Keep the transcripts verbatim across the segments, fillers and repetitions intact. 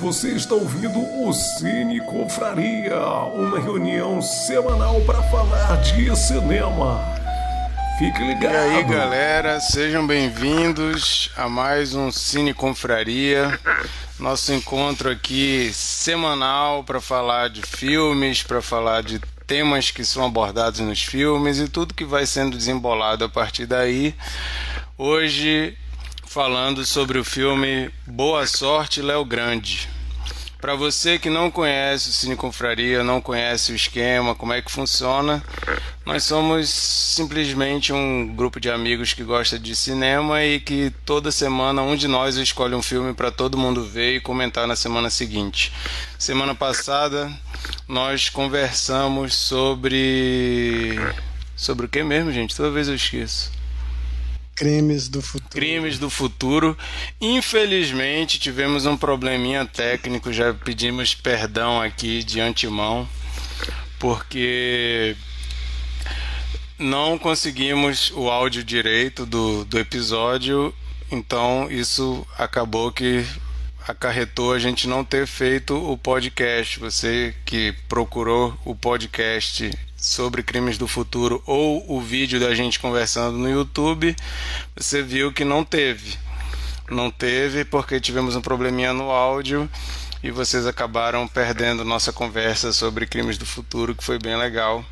Você está ouvindo o Cine Confraria, uma reunião semanal para falar de cinema. Fique ligado. E aí, galera, sejam bem-vindos a mais um Cine Confraria. Nosso encontro aqui semanal para falar de filmes, para falar de temas que são abordados nos filmes e tudo que vai sendo desembolado a partir daí. Hoje, falando sobre o filme Boa Sorte, Léo Grande. Para você que não conhece o Cine Confraria, não conhece o esquema, como é que funciona, nós somos simplesmente um grupo de amigos que gosta de cinema e que toda semana um de nós escolhe um filme para todo mundo ver e comentar na semana seguinte. Semana passada nós conversamos sobre... Sobre o que mesmo, gente? Toda vez eu esqueço. Crimes do Futuro. Crimes do Futuro. Infelizmente, tivemos um probleminha técnico, já pedimos perdão aqui de antemão, porque não conseguimos o áudio direito do, do episódio, então isso acabou que acarretou a gente não ter feito o podcast. Você que procurou o podcast sobre Crimes do Futuro ou o vídeo da gente conversando no YouTube, você viu que não teve. Não teve porque tivemos um probleminha no áudio e vocês acabaram perdendo nossa conversa sobre Crimes do Futuro, que foi bem legal.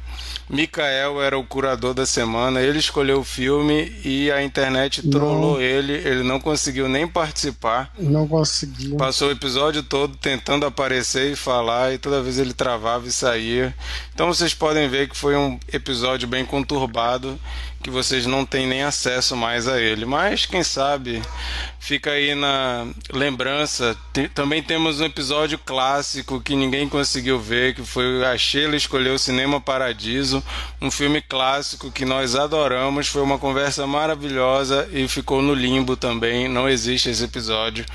Mikael era o curador da semana, ele escolheu o filme e a internet trollou não. ele, ele não conseguiu nem participar. Não conseguiu. Passou o episódio todo tentando aparecer e falar, e toda vez ele travava e saía. Então vocês podem ver que foi um episódio bem conturbado, que vocês não têm nem acesso mais a ele. Mas, quem sabe, fica aí na lembrança. Tem, também temos um episódio clássico que ninguém conseguiu ver, que foi a Sheila escolheu Cinema Paradiso, um filme clássico que nós adoramos, foi uma conversa maravilhosa e ficou no limbo também, não existe esse episódio.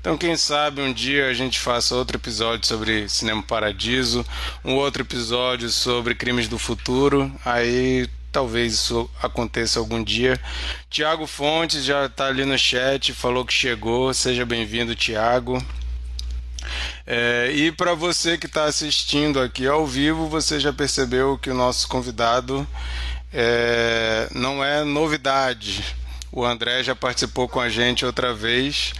Então quem sabe um dia a gente faça outro episódio sobre Cinema Paradiso, um outro episódio sobre Crimes do Futuro, aí talvez isso aconteça algum dia. Tiago Fontes já está ali no chat, falou que chegou, seja bem-vindo, Tiago. É, e para você que está assistindo aqui ao vivo, você já percebeu que o nosso convidado é, não é novidade. O André já participou com a gente outra vez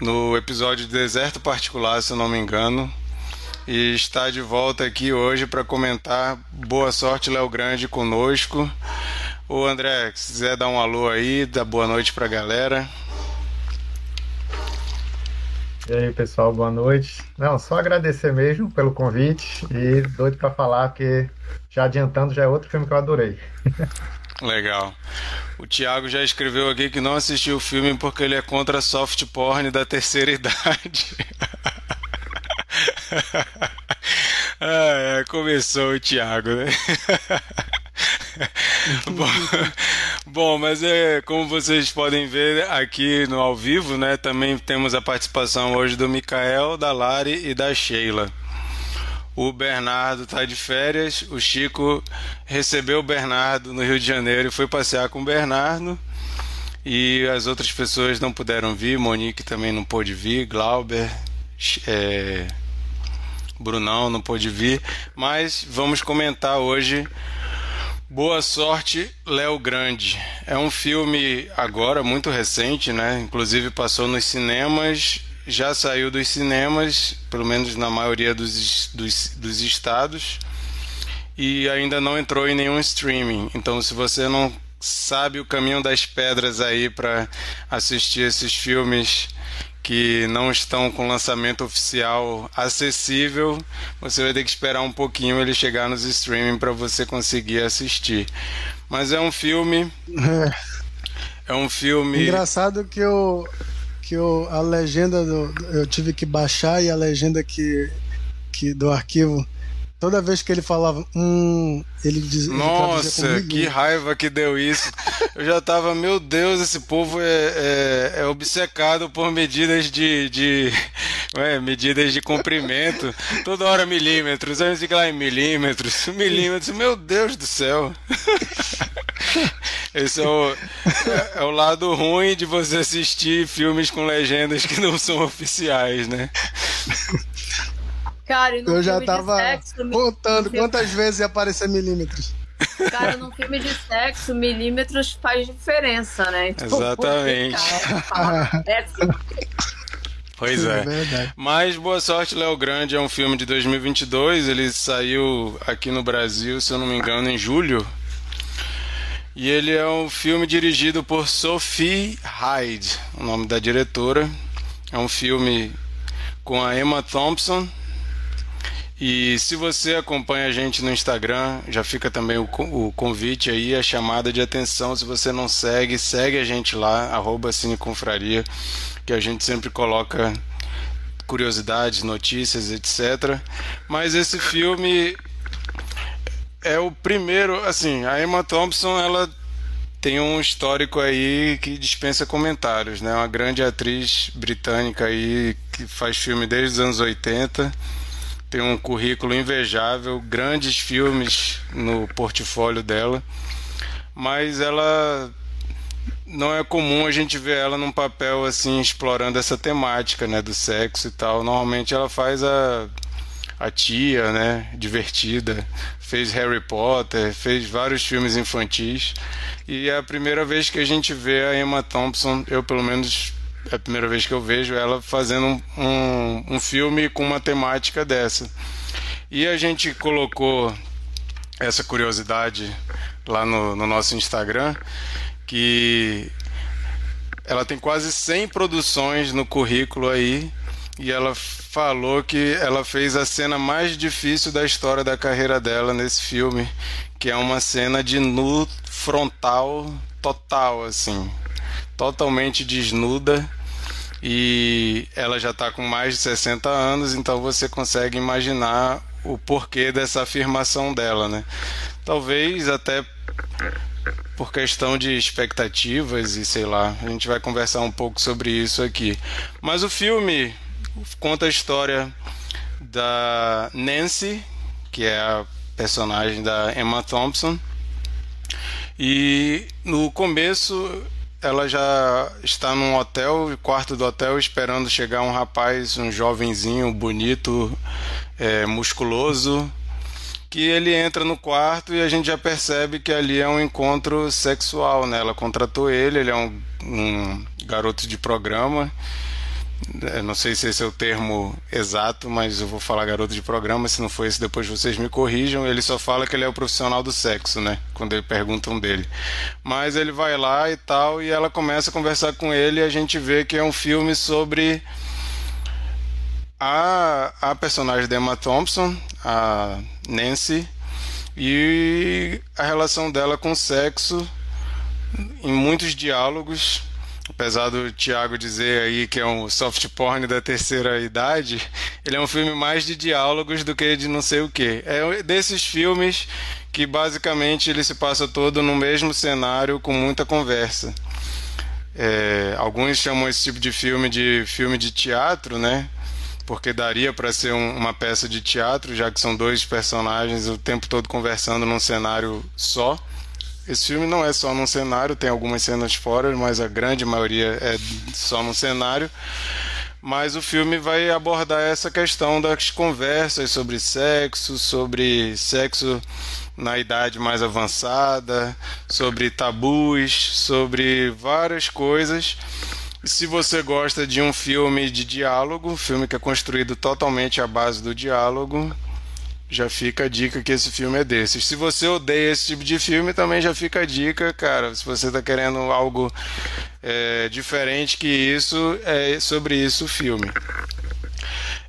no episódio de Deserto Particular, se eu não me engano, e está de volta aqui hoje para comentar Boa Sorte, Léo Grande conosco. Ô André, se quiser dar um alô aí, dá boa noite para a galera. E aí, pessoal, boa noite. Não, só agradecer mesmo pelo convite e doido pra falar, porque já adiantando, já é outro filme que eu adorei. Legal. O Thiago já escreveu aqui que não assistiu o filme porque ele é contra soft porn da terceira idade. Ah, é, começou o Thiago, né? bom, bom, mas é, como vocês podem ver aqui no ao vivo, né, também temos a participação hoje do Mikael, da Lari e da Sheila. O Bernardo está de férias, o Chico recebeu o Bernardo no Rio de Janeiro e foi passear com o Bernardo. E as outras pessoas não puderam vir, Monique também não pôde vir, Glauber... É... Brunão não pôde vir, mas vamos comentar hoje Boa Sorte, Léo Grande. É um filme agora muito recente, né? Inclusive passou nos cinemas, já saiu dos cinemas, pelo menos na maioria dos, dos, dos estados, e ainda não entrou em nenhum streaming. Então, se você não sabe o caminho das pedras aí para assistir esses filmes que não estão com lançamento oficial acessível, você vai ter que esperar um pouquinho ele chegar nos streaming para você conseguir assistir. Mas é um filme... É, é um filme... Engraçado que, eu, que eu, a legenda do, eu tive que baixar, e a legenda que, que do arquivo, toda vez que ele falava hum, ele dizia... Nossa, ele que raiva que deu isso! Eu já tava, meu Deus, esse povo é, é, é obcecado por medidas de, de é, medidas de comprimento. Toda hora milímetros, a gente fica lá em milímetros, milímetros, meu Deus do céu. Esse é o, é, é o lado ruim de você assistir filmes com legendas que não são oficiais, né? Cara, e no eu já tava sexo, contando milímetros. Quantas vezes ia aparecer milímetros. Cara, num filme de sexo, milímetros faz diferença, né? Tipo, exatamente. Pô, cara, é assim. Pois é. é Mas Boa Sorte, Léo Grande é um filme de dois mil e vinte e dois, ele saiu aqui no Brasil, se eu não me engano, em julho. E ele é um filme dirigido por Sophie Hyde, o nome da diretora. É um filme com a Emma Thompson. E se você acompanha a gente no Instagram, já fica também o, o convite aí, a chamada de atenção. Se você não segue, segue a gente lá, arroba Cineconfraria, que a gente sempre coloca curiosidades, notícias, etcétera. Mas esse filme é o primeiro, assim, a Emma Thompson, ela tem um histórico aí que dispensa comentários, né? Uma grande atriz britânica aí que faz filme desde os anos oitenta, tem um currículo invejável, grandes filmes no portfólio dela, mas ela... não é comum a gente ver ela num papel assim, explorando essa temática, né, do sexo e tal. Normalmente ela faz a, a tia, né, divertida, fez Harry Potter, fez vários filmes infantis, e é a primeira vez que a gente vê a Emma Thompson, eu pelo menos é a primeira vez que eu vejo ela fazendo um, um, um filme com uma temática dessa. E a gente colocou essa curiosidade lá no, no nosso Instagram, que ela tem quase cem produções no currículo aí, e ela falou que ela fez a cena mais difícil da história da carreira dela nesse filme, que é uma cena de nu frontal total, assim, totalmente desnuda, e ela já está com mais de sessenta anos, então você consegue imaginar o porquê dessa afirmação dela, né? Talvez até por questão de expectativas e sei lá, a gente vai conversar um pouco sobre isso aqui. Mas o filme conta a história da Nancy, que é a personagem da Emma Thompson, e no começo ela já está num hotel, no quarto do hotel, esperando chegar um rapaz, um jovenzinho bonito, é, musculoso, que ele entra no quarto e a gente já percebe que ali é um encontro sexual, né? Ela contratou ele, ele é um, um garoto de programa, eu não sei se esse é o termo exato, mas eu vou falar garoto de programa, se não for esse depois vocês me corrijam. Ele só fala que ele é o profissional do sexo, né? Quando ele perguntam dele. Mas ele vai lá e tal, e ela começa a conversar com ele, e a gente vê que é um filme sobre a, a personagem da Emma Thompson, a Nancy, e a relação dela com o sexo em muitos diálogos. Apesar do Thiago dizer aí que é um soft porn da terceira idade, ele é um filme mais de diálogos do que de não sei o que. É desses filmes que basicamente ele se passa todo no mesmo cenário, com muita conversa. É, alguns chamam esse tipo de filme de filme de teatro, né? Porque daria para ser um, uma peça de teatro, já que são dois personagens o tempo todo conversando num cenário só. Esse filme não é só num cenário, tem algumas cenas fora, mas a grande maioria é só num cenário. Mas o filme vai abordar essa questão das conversas sobre sexo, sobre sexo na idade mais avançada, sobre tabus, sobre várias coisas. Se você gosta de um filme de diálogo, um filme que é construído totalmente à base do diálogo, já fica a dica que esse filme é desses. Se você odeia esse tipo de filme, também já fica a dica, cara. Se você está querendo algo é, diferente que isso, é sobre isso o filme.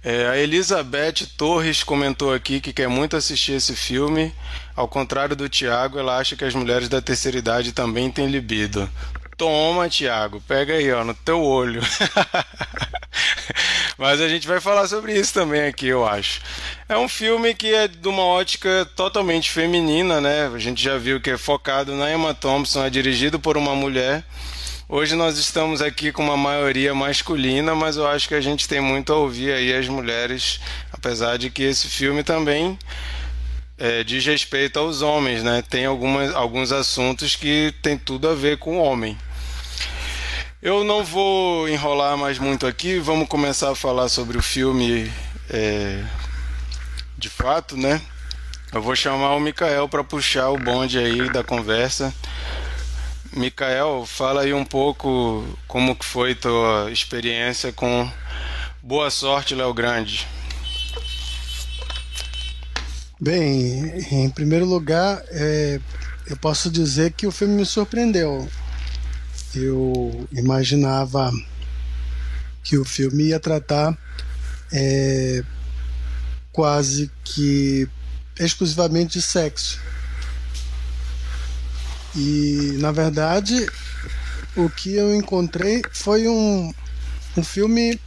É, a Elizabeth Torres comentou aqui que quer muito assistir esse filme. Ao contrário do Thiago, ela acha que as mulheres da terceira idade também têm libido. Toma, Thiago, pega aí, ó, no teu olho. Mas a gente vai falar sobre isso também aqui, eu acho. É um filme que é de uma ótica totalmente feminina, né? A gente já viu que é focado na Emma Thompson, é dirigido por uma mulher. Hoje nós estamos aqui com uma maioria masculina, mas eu acho que a gente tem muito a ouvir aí as mulheres, apesar de que esse filme também é, diz respeito aos homens, né? Tem algumas, alguns assuntos que tem tudo a ver com o homem. Eu não vou enrolar mais muito aqui, vamos começar a falar sobre o filme é, de fato, né? Eu vou chamar o Mikael para puxar o bonde aí da conversa. Mikael, fala aí um pouco como que foi tua experiência com Boa Sorte, Léo Grande. Bem, em primeiro lugar, é, eu posso dizer que o filme me surpreendeu. Eu imaginava que o filme ia tratar é, quase que exclusivamente de sexo. E, na verdade, o que eu encontrei foi um, um filme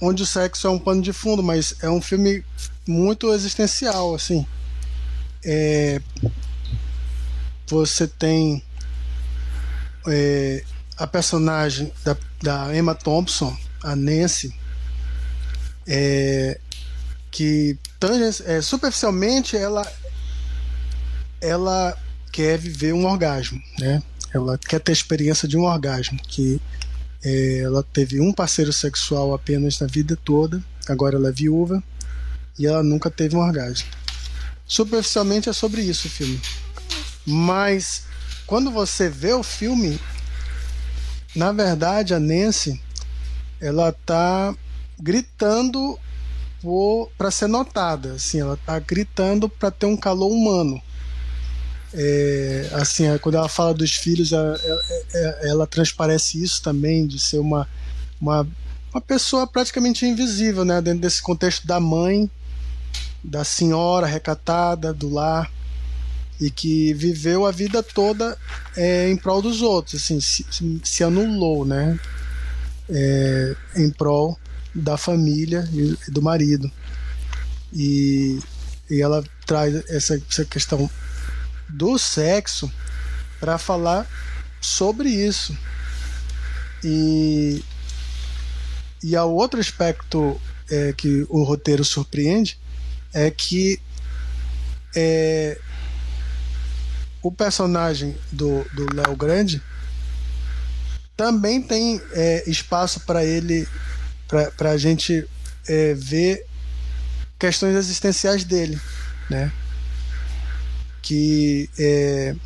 onde o sexo é um pano de fundo, mas é um filme muito existencial, assim. É, você tem é, a personagem da, da Emma Thompson, a Nancy, é, que é, superficialmente ela ela quer viver um orgasmo, né? Ela quer ter a experiência de um orgasmo, que é, ela teve um parceiro sexual apenas na vida toda, agora ela é viúva e ela nunca teve um orgasmo. Superficialmente é sobre isso o filme, mas quando você vê o filme, na verdade a Nancy, ela tá gritando para ser notada, assim, ela tá gritando para ter um calor humano. É, assim, quando ela fala dos filhos, ela, ela, ela transparece isso também, de ser uma, uma, uma pessoa praticamente invisível, né, dentro desse contexto da mãe, da senhora recatada, do lar, e que viveu a vida toda é, em prol dos outros, assim, se, se anulou, né, é, em prol da família e do marido. E, e ela traz essa, essa questão do sexo para falar sobre isso. E e há outro aspecto é, que o roteiro surpreende, é que é, o personagem do do Léo Grande também tem é, espaço para ele, para a gente é, ver questões existenciais dele, né? Que é,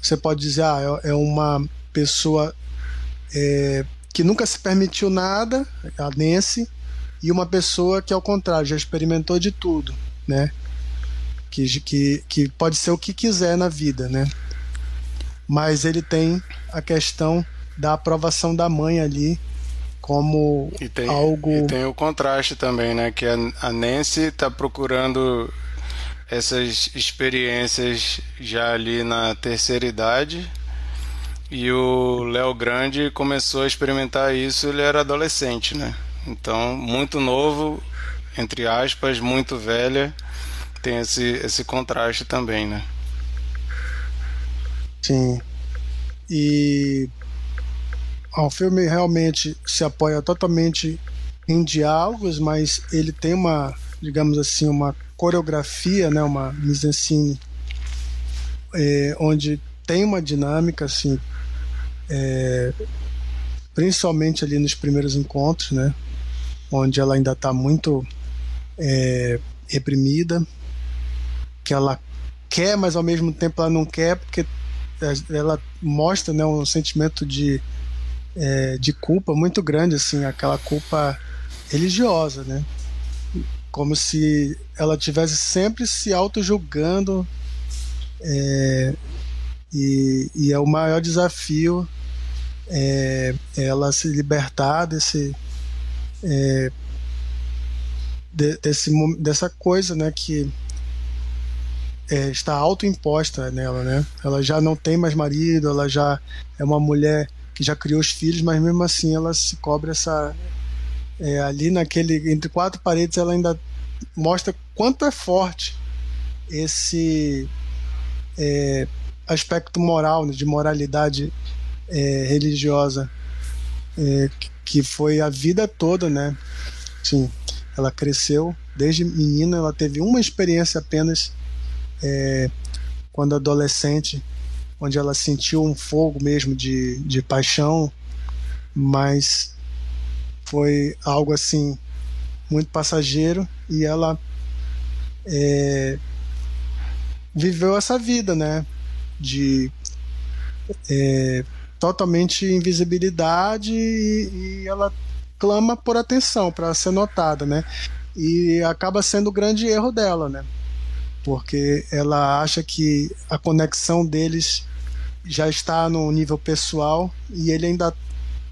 você pode dizer, ah, é uma pessoa é, que nunca se permitiu nada, a Nancy, e uma pessoa que, ao contrário, já experimentou de tudo, né? Que, que, que pode ser o que quiser na vida, né? Mas ele tem a questão da aprovação da mãe ali, como e tem, algo... E tem o contraste também, né? Que a Nancy está procurando essas experiências já ali na terceira idade, e o Léo Grande começou a experimentar isso, ele era adolescente, né? Então, muito novo, entre aspas, muito velha, tem esse, esse contraste também, né? Sim. E o filme realmente se apoia totalmente em diálogos, mas ele tem uma, digamos assim, uma coreografia, né, uma mise-en-scène é, onde tem uma dinâmica, assim, é, principalmente ali nos primeiros encontros, né, onde ela ainda está muito é, reprimida, que ela quer, mas ao mesmo tempo ela não quer, porque ela mostra, né, um sentimento de, é, de culpa muito grande, assim, aquela culpa religiosa, né? Como se ela tivesse sempre se auto-julgando, é, e, e é o maior desafio é, ela se libertar desse, é, de, desse dessa coisa, né, que é, está autoimposta nela, né? Ela já não tem mais marido, ela já é uma mulher que já criou os filhos, mas mesmo assim ela se cobre essa... É, ali naquele, entre quatro paredes, ela ainda mostra quanto é forte esse é, aspecto moral, né, de moralidade é, religiosa, é, que foi a vida toda, né? Sim, ela cresceu desde menina, ela teve uma experiência apenas é, quando adolescente, onde ela sentiu um fogo mesmo de, de paixão, mas foi algo assim muito passageiro, e ela é, viveu essa vida, né, de é, totalmente invisibilidade, e, e ela clama por atenção para ser notada, né, e acaba sendo o grande erro dela, né, porque ela acha que a conexão deles já está no nível pessoal, e ele ainda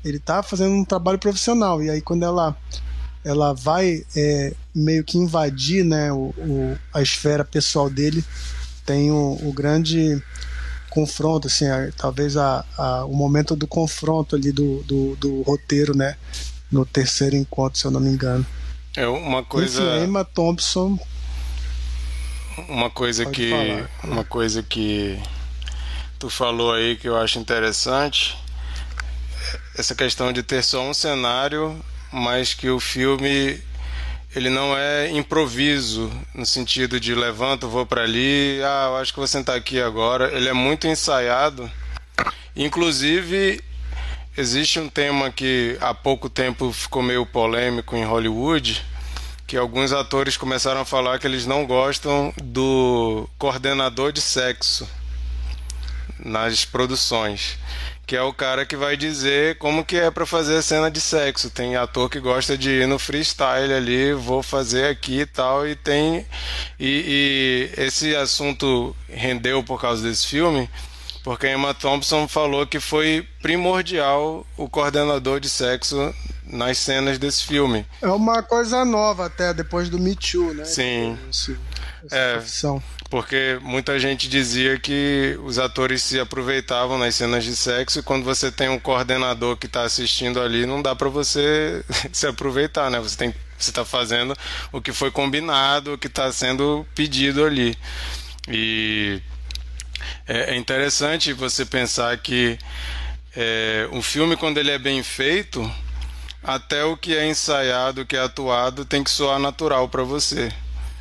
ele está fazendo um trabalho profissional. E aí quando ela ela vai é, meio que invadir, né, o, o, a esfera pessoal dele, tem o, o grande confronto, assim, a, talvez a, a, o momento do confronto ali do, do, do roteiro, né, no terceiro encontro, se eu não me engano. É uma coisa... Enfim, Emma Thompson... Uma coisa pode que... falar. Uma coisa que tu falou aí que eu acho interessante, essa questão de ter só um cenário, mas que o filme ele não é improviso no sentido de levanto, vou para ali, ah, eu acho que vou sentar aqui agora. Ele é muito ensaiado. Inclusive existe um tema que há pouco tempo ficou meio polêmico em Hollywood, que alguns atores começaram a falar que eles não gostam do coordenador de sexo nas produções, que é o cara que vai dizer como que é pra fazer a cena de sexo. Tem ator que gosta de ir no freestyle ali, vou fazer aqui e tal, e tem... E, e esse assunto rendeu por causa desse filme, porque a Emma Thompson falou que foi primordial o coordenador de sexo nas cenas desse filme. É uma coisa nova até, depois do Me Too, né? Sim. Esse, essa é... profissão. Porque muita gente dizia que os atores se aproveitavam nas cenas de sexo, e quando você tem um coordenador que está assistindo ali, não dá para você se aproveitar, né? Você tem, você está fazendo o que foi combinado, o que está sendo pedido ali. E é interessante você pensar que é, um filme, quando ele é bem feito, até o que é ensaiado, o que é atuado, tem que soar natural para você.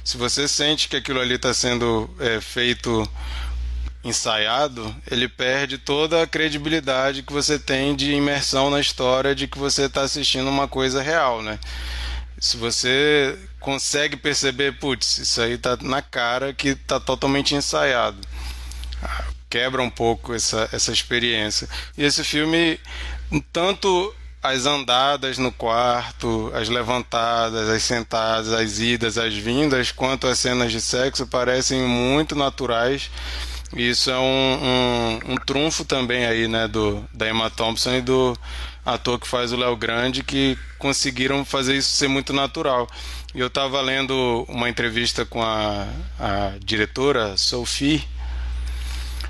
Se você sente que aquilo ali está sendo é, feito ensaiado, ele perde toda a credibilidade que você tem de imersão na história, de que você está assistindo uma coisa real, né? Se você consegue perceber, putz, isso aí está na cara que está totalmente ensaiado, quebra um pouco essa, essa experiência. E esse filme, tanto... as andadas no quarto, as levantadas, as sentadas, as idas, as vindas, quanto as cenas de sexo, parecem muito naturais. E isso é um, um, um trunfo também aí, né, do, da Emma Thompson e do ator que faz o Léo Grande, que conseguiram fazer isso ser muito natural. E eu estava lendo uma entrevista com a, a diretora, Sophie,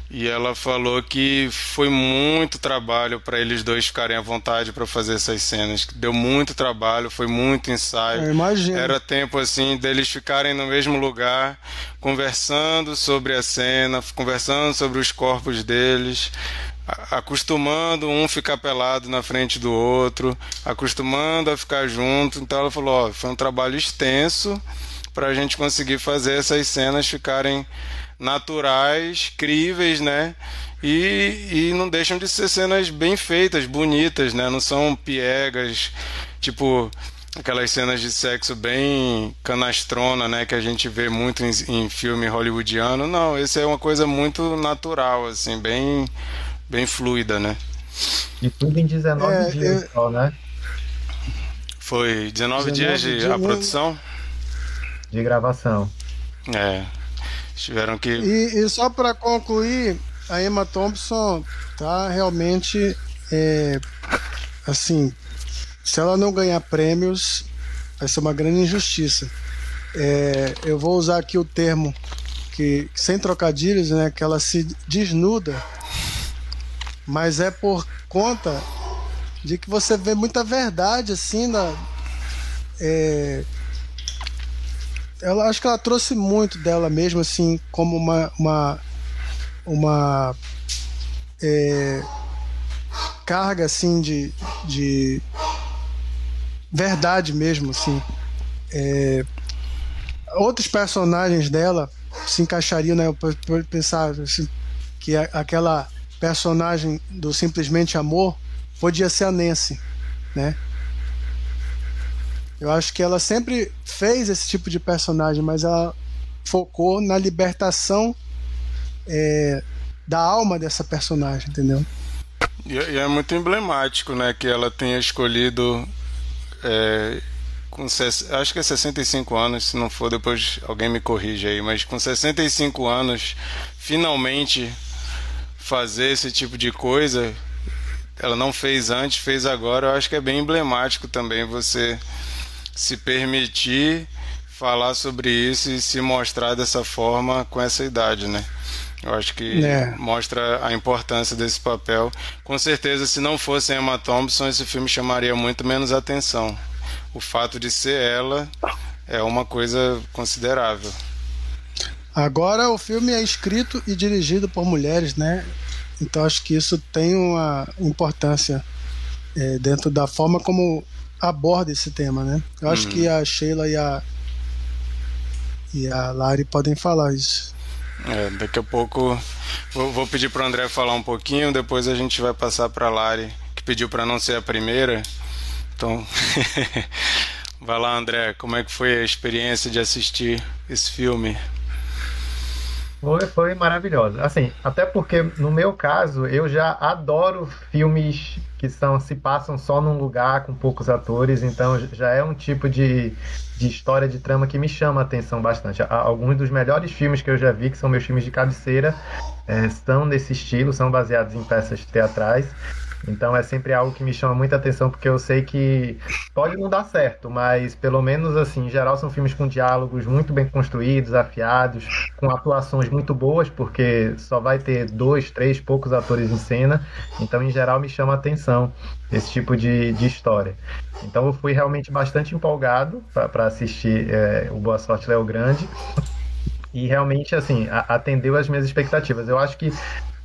e ela falou que foi muito trabalho para eles dois ficarem à vontade para fazer essas cenas. Deu muito trabalho, foi muito ensaio. Eu imagino. Era tempo assim deles ficarem no mesmo lugar, conversando sobre a cena, conversando sobre os corpos deles, acostumando um ficar pelado na frente do outro, acostumando a ficar junto. Então ela falou, ó, foi um trabalho extenso para a gente conseguir fazer essas cenas ficarem naturais, críveis, né? E, e não deixam de ser cenas bem feitas, bonitas, né? Não são piegas, tipo aquelas cenas de sexo bem canastrona, né? Que a gente vê muito em, em filme hollywoodiano. Não, esse é uma coisa muito natural, assim, bem, bem fluida, né? E tudo em dezenove é, dias eu... só, né? Foi dezenove, dezenove dias de, de a produção? De gravação. É. Tiveram que... E, e só para concluir, a Emma Thompson tá realmente é, assim, se ela não ganhar prêmios, vai ser uma grande injustiça. É, eu vou usar aqui o termo que, sem trocadilhos, né, que ela se desnuda, mas é por conta de que você vê muita verdade assim na... É, ela, acho que ela trouxe muito dela mesmo, assim, como uma uma, uma é, carga, assim, de, de verdade mesmo, assim. É, outros personagens dela se encaixaria, né? Eu pensar assim, que aquela personagem do Simplesmente Amor podia ser a Nancy, né? Eu acho que ela sempre fez esse tipo de personagem, mas ela focou na libertação é, da alma dessa personagem, entendeu? E é muito emblemático, né, que ela tenha escolhido é, com, acho que é sessenta e cinco anos, se não for depois alguém me corrige aí, mas com sessenta e cinco anos finalmente fazer esse tipo de coisa. Ela não fez antes, fez agora. Eu acho que é bem emblemático também você se permitir falar sobre isso e se mostrar dessa forma com essa idade, né? Eu acho que é. mostra a importância desse papel. Com certeza, se não fosse Emma Thompson, esse filme chamaria muito menos atenção. O fato de ser ela é uma coisa considerável. Agora, o filme é escrito e dirigido por mulheres, né? Então, acho que isso tem uma importância é, dentro da forma como aborda esse tema, né? Eu acho uhum. que a Sheila e a e a Lari podem falar isso. É, daqui a pouco vou, vou pedir para o André falar um pouquinho, depois a gente vai passar para a Lari, que pediu para não ser a primeira. Então, vai lá, André, como é que foi a experiência de assistir esse filme? Foi, foi maravilhosa. Assim, até porque, no meu caso, eu já adoro filmes que são, se passam só num lugar com poucos atores, então já é um tipo de, de história, de trama que me chama a atenção bastante. Alguns dos melhores filmes que eu já vi, que são meus filmes de cabeceira, é, estão nesse estilo, são baseados em peças teatrais. Então é sempre algo que me chama muita atenção, porque eu sei que pode não dar certo, mas pelo menos assim, em geral são filmes com diálogos muito bem construídos, afiados, com atuações muito boas, porque só vai ter dois, três, poucos atores em cena. Então em geral me chama a atenção esse tipo de, de história. Então eu fui realmente bastante empolgado para assistir é, o Boa Sorte, Léo Grande, e realmente assim, a, atendeu às minhas expectativas. Eu acho que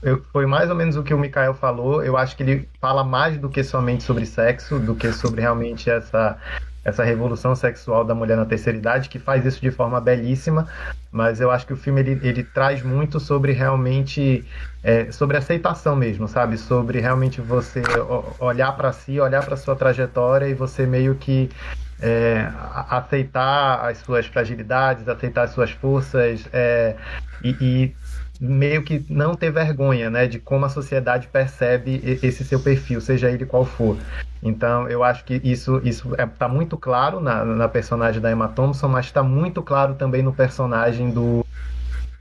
Eu, foi mais ou menos o que o Mikael falou. Eu acho que ele fala mais do que somente sobre sexo, do que sobre realmente essa, essa revolução sexual da mulher na terceira idade, que faz isso de forma belíssima, mas eu acho que o filme ele, ele traz muito sobre realmente é, sobre aceitação mesmo, sabe? Sobre realmente você olhar para si, olhar para sua trajetória e você meio que É, aceitar as suas fragilidades, aceitar as suas forças é, e, e meio que não ter vergonha, né, de como a sociedade percebe esse seu perfil, seja ele qual for. Então eu acho que isso está é, muito claro na, na personagem da Emma Thompson, mas está muito claro também no personagem do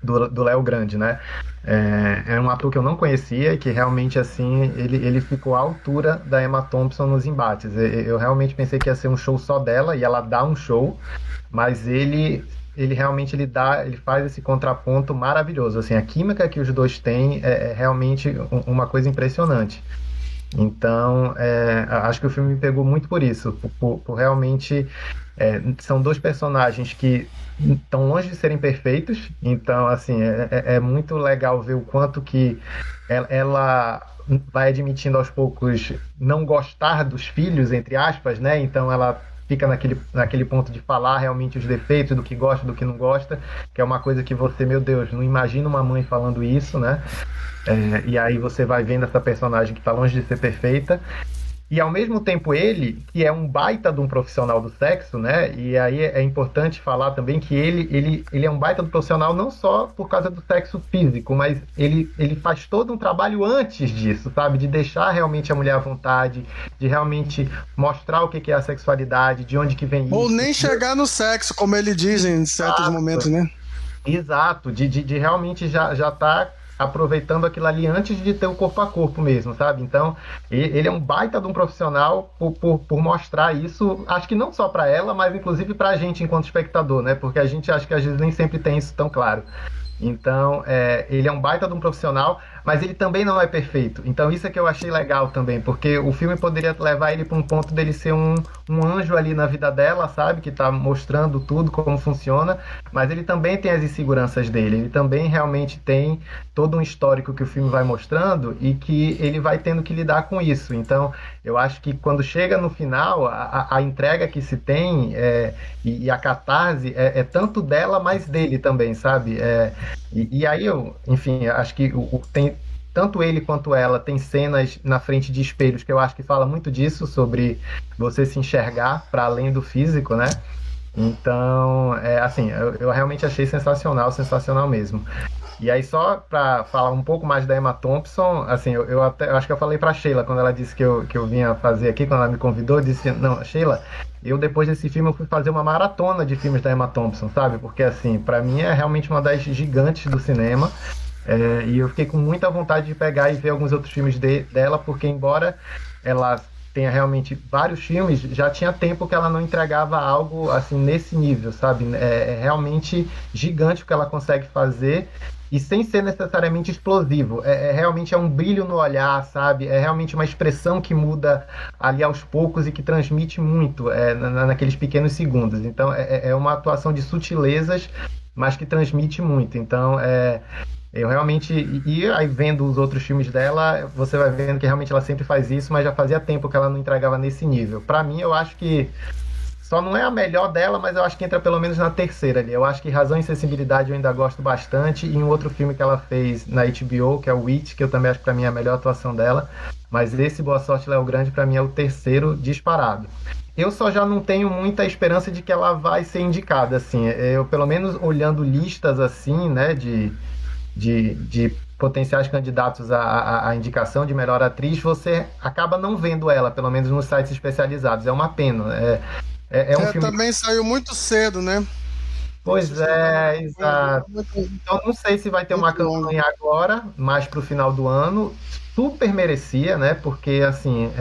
do Léo Grande, né? É, é um ator que eu não conhecia e que realmente assim, ele, ele ficou à altura da Emma Thompson nos embates. Eu, eu realmente pensei que ia ser um show só dela, e ela dá um show, mas ele, ele realmente ele dá, ele faz esse contraponto maravilhoso. Assim, a química que os dois têm é, é realmente uma coisa impressionante. Então, é, acho que o filme me pegou muito por isso, por, por realmente é, são dois personagens que estão longe de serem perfeitos. Então, assim, é, é muito legal ver o quanto que ela, ela vai admitindo aos poucos não gostar dos filhos, entre aspas, né? Então ela fica naquele, naquele ponto de falar realmente os defeitos, do que gosta, do que não gosta, que é uma coisa que você, meu Deus, não imagina uma mãe falando isso, né? É, e aí você vai vendo essa personagem que está longe de ser perfeita. E ao mesmo tempo ele, que é um baita de um profissional do sexo, né? E aí é importante falar também que ele, ele, ele é um baita do profissional não só por causa do sexo físico, mas ele, ele faz todo um trabalho antes disso, sabe? De deixar realmente a mulher à vontade, de realmente mostrar o que é a sexualidade, de onde que vem isso. Ou nem chegar no sexo, como ele diz em certos Exato. momentos, né? Exato, de, de, de realmente já, já tá aproveitando aquilo ali antes de ter o corpo a corpo mesmo, sabe? Então, ele é um baita de um profissional por, por, por mostrar isso, acho que não só para ela, mas inclusive para a gente enquanto espectador, né? Porque a gente acha que às vezes nem sempre tem isso tão claro. Então, é, ele é um baita de um profissional, mas ele também não é perfeito. Então isso é que eu achei legal também, porque o filme poderia levar ele para um ponto dele ser um, um anjo ali na vida dela, sabe? Que tá mostrando tudo, como funciona, mas ele também tem as inseguranças dele, ele também realmente tem todo um histórico que o filme vai mostrando e que ele vai tendo que lidar com isso. Então eu acho que quando chega no final, a, a entrega que se tem é, e, e a catarse é, é tanto dela, mas dele também, sabe? É, e, e aí eu, enfim, acho que o, o, tem tanto ele quanto ela, tem cenas na frente de espelhos que eu acho que fala muito disso, sobre você se enxergar para além do físico, né? Então, é, assim, eu, eu realmente achei sensacional, sensacional mesmo. E aí, só para falar um pouco mais da Emma Thompson, assim, eu, eu, até, eu acho que eu falei para Sheila, quando ela disse que eu, que eu vinha fazer aqui, quando ela me convidou, eu disse, não, Sheila, eu depois desse filme eu fui fazer uma maratona de filmes da Emma Thompson, sabe? Porque, assim, para mim é realmente uma das gigantes do cinema. É, e eu fiquei com muita vontade de pegar e ver alguns outros filmes de, dela, porque embora ela tenha realmente vários filmes, já tinha tempo que ela não entregava algo assim nesse nível, sabe? É, é realmente gigante o que ela consegue fazer, e sem ser necessariamente explosivo. É, é realmente é um brilho no olhar, sabe? É realmente uma expressão que muda ali aos poucos e que transmite muito é, na, naqueles pequenos segundos. Então é, é uma atuação de sutilezas, mas que transmite muito. Então é... Eu realmente, e aí vendo os outros filmes dela, você vai vendo que realmente ela sempre faz isso, mas já fazia tempo que ela não entregava nesse nível. Pra mim, eu acho que só não é a melhor dela, mas eu acho que entra pelo menos na terceira ali. Eu acho que Razão e Sensibilidade eu ainda gosto bastante, e um outro filme que ela fez na H B O, que é o Witch, que eu também acho que pra mim é a melhor atuação dela, mas esse Boa Sorte, Léo Grande, pra mim é o terceiro disparado. Eu só já não tenho muita esperança de que ela vai ser indicada, assim. Eu, pelo menos, olhando listas assim, né, de... De, de potenciais candidatos à, à, à indicação de melhor atriz, você acaba não vendo ela, pelo menos nos sites especializados. É uma pena. É, é, é um é, filme... Também saiu muito cedo, né? Pois é, exato. Então não sei se vai ter uma campanha agora, mas pro final do ano. Super merecia, né? Porque, assim,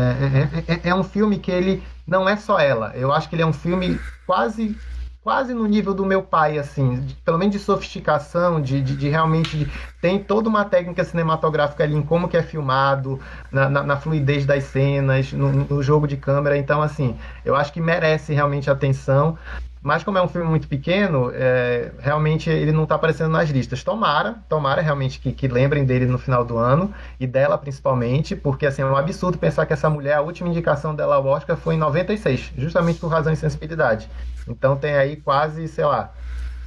é, é, é um filme que ele não é só ela. Eu acho que ele é um filme quase... quase no nível do meu pai, assim, de, pelo menos de sofisticação, de, de, de realmente... De, tem toda uma técnica cinematográfica ali em como que é filmado, na, na, na fluidez das cenas, no, no jogo de câmera. Então, assim, eu acho que merece realmente atenção. Mas como é um filme muito pequeno, é, realmente ele não está aparecendo nas listas. Tomara, tomara realmente que, que lembrem dele no final do ano, e dela principalmente, porque assim, é um absurdo pensar que essa mulher, a última indicação dela ao Oscar foi em noventa e seis, justamente por Razão e Sensibilidade. Então tem aí quase, sei lá,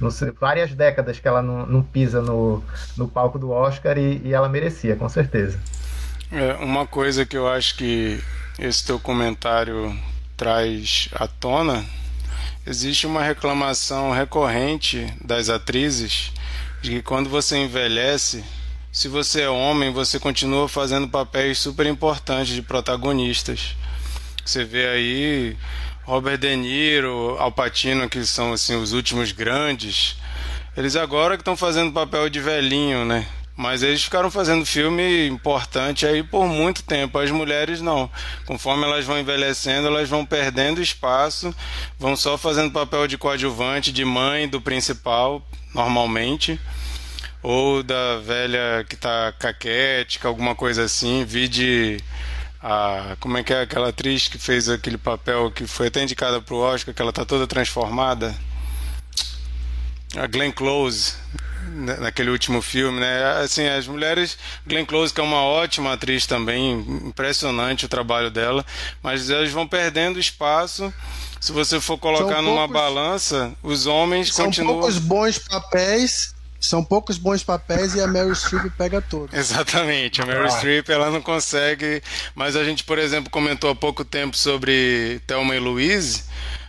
não sei, várias décadas que ela não, não pisa no, no palco do Oscar, e, e ela merecia, com certeza. É, uma coisa que eu acho que esse teu comentário traz à tona: existe uma reclamação recorrente das atrizes de que quando você envelhece, se você é homem, você continua fazendo papéis super importantes de protagonistas. Você vê aí Robert De Niro, Al Pacino, que são assim os últimos grandes. Eles agora que estão fazendo papel de velhinho, né? Mas eles ficaram fazendo filme importante aí por muito tempo. As mulheres não. Conforme elas vão envelhecendo, elas vão perdendo espaço, vão só fazendo papel de coadjuvante, de mãe do principal, normalmente, ou da velha que tá caquética, alguma coisa assim. Vide a... como é que é aquela atriz que fez aquele papel que foi até indicada pro Oscar, que ela tá toda transformada? A Glenn Close, naquele último filme, né? Assim, as mulheres... Glenn Close, que é uma ótima atriz também, impressionante o trabalho dela, mas elas vão perdendo espaço. Se você for colocar são numa poucos, balança, os homens são continuam... São poucos bons papéis, são poucos bons papéis e a Meryl Streep pega todos. Exatamente, a Meryl ah. Streep, ela não consegue... Mas a gente, por exemplo, comentou há pouco tempo sobre Thelma e Louise.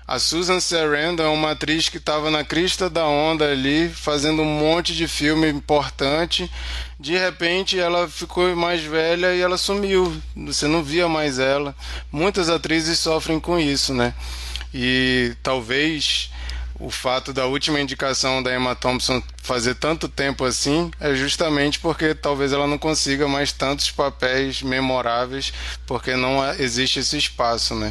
A Susan Sarandon é uma atriz que estava na crista da onda ali, fazendo um monte de filme importante. De repente ela ficou mais velha e ela sumiu, você não via mais ela. Muitas atrizes sofrem com isso, né? E talvez o fato da última indicação da Emma Thompson fazer tanto tempo assim é justamente porque talvez ela não consiga mais tantos papéis memoráveis, porque não existe esse espaço, né?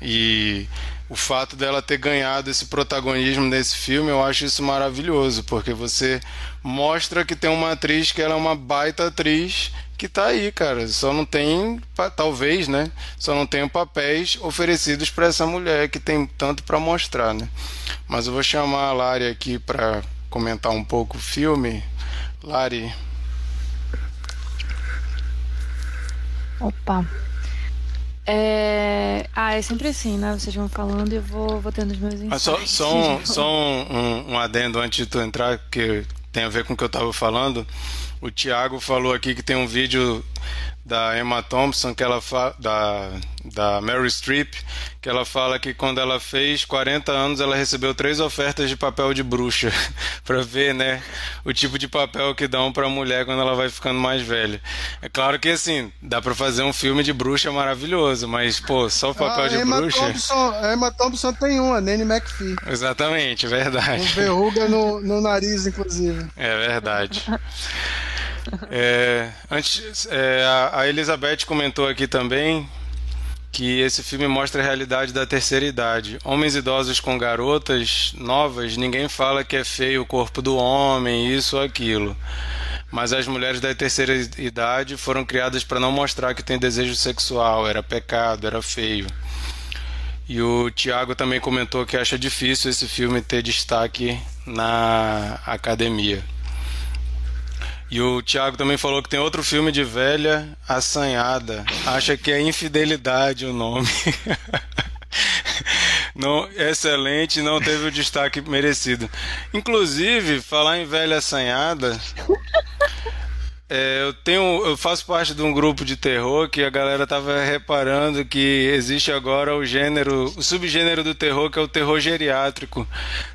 E o fato dela ter ganhado esse protagonismo desse filme, eu acho isso maravilhoso, porque você mostra que tem uma atriz que ela é uma baita atriz que tá aí, cara, só não tem, talvez, né, só não tem papéis oferecidos para essa mulher que tem tanto para mostrar, né. Mas eu vou chamar a Lari aqui para comentar um pouco o filme. Lari. Opa. É... Ah, é sempre assim, né? Vocês vão falando e eu vou, vou tendo os meus insights. Ah, só só, um, só um, um adendo antes de tu entrar, que tem a ver com o que eu estava falando. O Thiago falou aqui que tem um vídeo da Emma Thompson, que ela fa... da, da Meryl Streep, que ela fala que quando ela fez quarenta anos, ela recebeu três ofertas de papel de bruxa, para ver, né, o tipo de papel que dão para mulher quando ela vai ficando mais velha. É claro que, assim, dá para fazer um filme de bruxa maravilhoso, mas, pô, só o papel ah, de Emma bruxa... Thompson, a Emma Thompson tem um, a Nanny McPhee. Exatamente, verdade. Com verruga no, no nariz, inclusive. É verdade. É, antes, é, a, a Elizabeth comentou aqui também que esse filme mostra a realidade da terceira idade. Homens idosos com garotas novas, ninguém fala que é feio o corpo do homem, isso ou aquilo. Mas as mulheres da terceira idade foram criadas para não mostrar que tem desejo sexual, era pecado, era feio. E o Thiago também comentou que acha difícil esse filme ter destaque na academia. E o Thiago também falou que tem outro filme de velha assanhada. Acha que é Infidelidade o nome. Não, excelente, não teve o destaque merecido. Inclusive, falar em velha assanhada... É, eu, tenho, eu faço parte de um grupo de terror que a galera tava reparando que existe agora o gênero, o subgênero do terror, que é o terror geriátrico.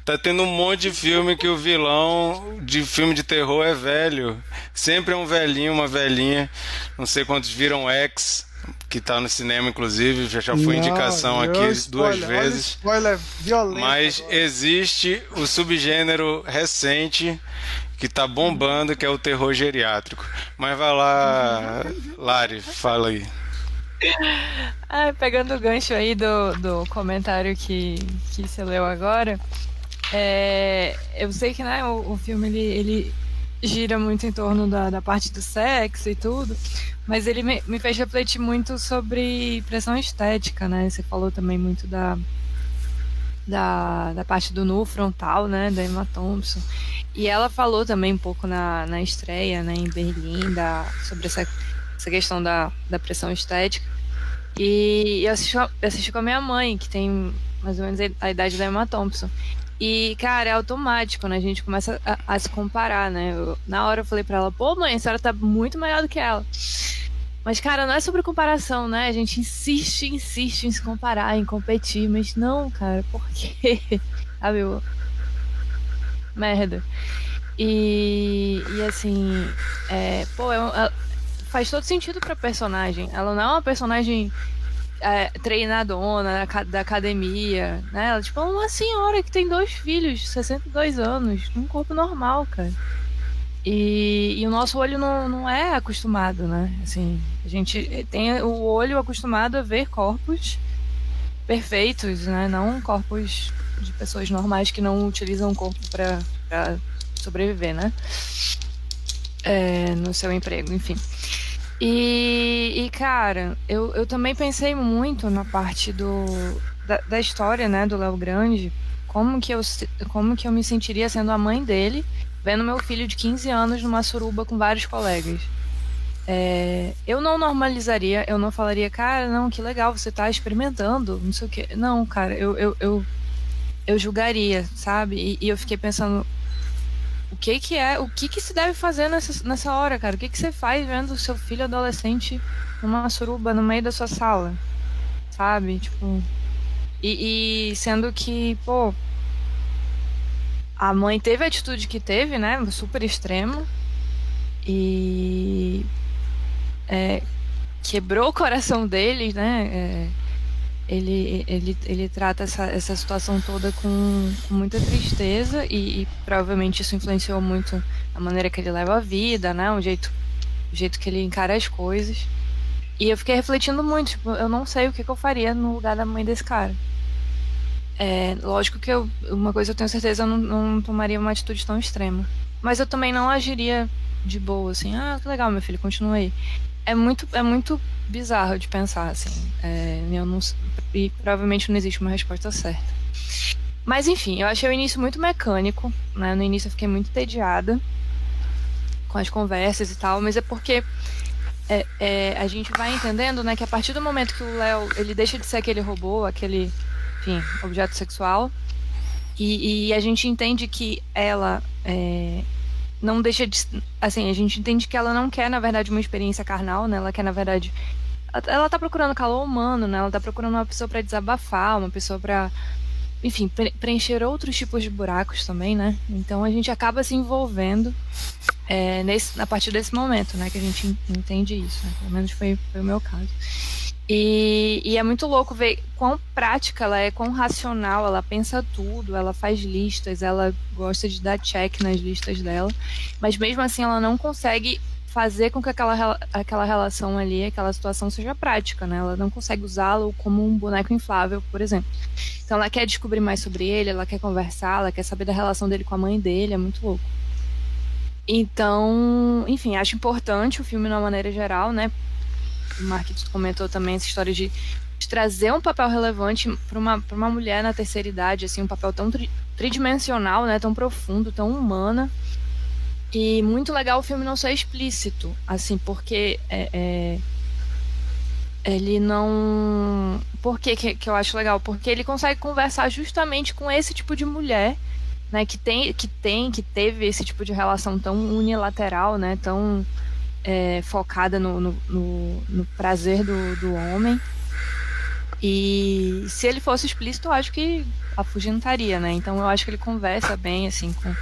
Tá tendo um monte de filme que o vilão de filme de terror é velho. Sempre é um velhinho, uma velhinha. Não sei quantos viram X, que tá no cinema, inclusive. Já, já foi indicação aqui duas vezes. Spoiler violento. Mas existe o subgênero recente que tá bombando, que é o terror geriátrico. Mas vai lá, Lari, fala aí. Ah, pegando o gancho aí do, do comentário que, que você leu agora, é, eu sei que, né, o, o filme ele, ele gira muito em torno da, da parte do sexo e tudo, mas ele me, me fez refletir muito sobre pressão estética, né? Você falou também muito da... Da, da parte do nu frontal, né, da Emma Thompson, e ela falou também um pouco na, na estreia, né, em Berlim, da, sobre essa, essa questão da, da pressão estética, e eu assisti, eu assisti com a minha mãe, que tem mais ou menos a idade da Emma Thompson, e, cara, é automático, né, a gente começa a, a se comparar, né, eu, na hora eu falei pra ela, pô, mãe, a senhora tá muito melhor do que ela. Mas, cara, não é sobre comparação, né? A gente insiste, insiste em se comparar, em competir, mas não, cara, por quê? Ah, meu... Merda. E, e assim, é, pô, é, faz todo sentido pra personagem. Ela não é uma personagem é, treinadona, da academia, né? Ela, tipo, é uma senhora que tem dois filhos, sessenta e dois anos, num corpo normal, cara. E, e o nosso olho não, não é acostumado, né? Assim, a gente tem o olho acostumado a ver corpos perfeitos, né? Não corpos de pessoas normais que não utilizam o corpo para sobreviver, né? É, no seu emprego, enfim. E, e cara, eu, eu também pensei muito na parte do, da, da história, né? Do Léo Grande. Como que, eu, como que eu me sentiria sendo a mãe dele, vendo meu filho de quinze anos numa suruba com vários colegas. É, eu não normalizaria, eu não falaria, cara, não, que legal, você tá experimentando, não sei o quê. Não, cara, eu, eu, eu, eu julgaria, sabe? E, e eu fiquei pensando, o que que é, o que que se deve fazer nessa, nessa hora, cara? O que que você faz vendo o seu filho adolescente numa suruba no meio da sua sala? Sabe? Tipo... E, e sendo que, pô... A mãe teve a atitude que teve, né? Super extremo. E... É, quebrou o coração dele, né? É, ele, ele, ele trata essa, essa situação toda com, com muita tristeza. E, e provavelmente isso influenciou muito a maneira que ele leva a vida, né? O jeito, o jeito que ele encara as coisas. E eu fiquei refletindo muito. Tipo, eu não sei o que, que eu faria no lugar da mãe desse cara. É, lógico que eu, uma coisa eu tenho certeza, eu não, não tomaria uma atitude tão extrema. Mas eu também não agiria de boa, assim, ah, que legal, meu filho, continua aí. É muito, é muito bizarro de pensar, assim. É, eu não, e provavelmente não existe uma resposta certa. Mas, enfim, eu achei o início muito mecânico, né? No início eu fiquei muito entediada com as conversas e tal, mas é porque... É, é, a gente vai entendendo, né, que a partir do momento que o Léo, ele deixa de ser aquele robô, aquele, enfim, objeto sexual, e, e a gente entende que ela é, não deixa de, assim, a gente entende que ela não quer, na verdade, uma experiência carnal, né, ela quer, na verdade, ela tá procurando calor humano, né, ela tá procurando uma pessoa pra desabafar, uma pessoa pra, enfim, pre- preencher outros tipos de buracos também, né, então a gente acaba se envolvendo. É, nesse, a partir desse momento, né, que a gente entende isso, né? Pelo menos foi, foi o meu caso. E, e é muito louco ver quão prática ela é, quão racional, ela pensa tudo, ela faz listas, ela gosta de dar check nas listas dela, mas mesmo assim ela não consegue fazer com que aquela, aquela relação ali, aquela situação seja prática, né? Ela não consegue usá-lo como um boneco inflável, por exemplo. Então ela quer descobrir mais sobre ele, ela quer conversar, ela quer saber da relação dele com a mãe dele, é muito louco. Então, enfim, acho importante o filme de uma maneira geral, né? O Mark comentou também essa história de, de trazer um papel relevante para uma, para uma mulher na terceira idade, assim, um papel tão tri, tridimensional, né? Tão profundo, tão humana. E muito legal o filme não ser explícito, assim, porque é, é, ele não... Por que, que que eu acho legal? Porque ele consegue conversar justamente com esse tipo de mulher, né, que, tem, que tem, que teve esse tipo de relação tão unilateral, né, tão é, focada no, no, no, no prazer do, do homem. E se ele fosse explícito, eu acho que afugentaria, né? Então eu acho que ele conversa bem, assim, com,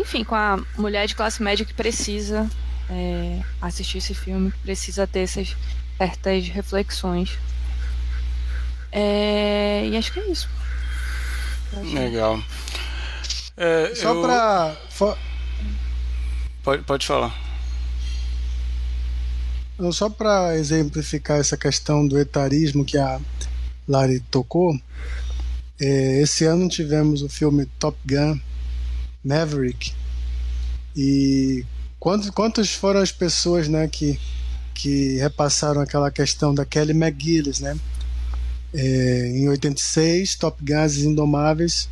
enfim, com a mulher de classe média que precisa é, assistir esse filme, que precisa ter essas certas reflexões. É, e acho que é isso. Legal. É, Só eu... pra. For... Pode, pode falar. Não, só pra exemplificar essa questão do etarismo que a Lari tocou, é, esse ano tivemos o filme Top Gun Maverick. E quantos, quantas foram as pessoas, né, que, que repassaram aquela questão da Kelly McGillis, né? É, em oitenta e seis, Top Gun, As Indomáveis,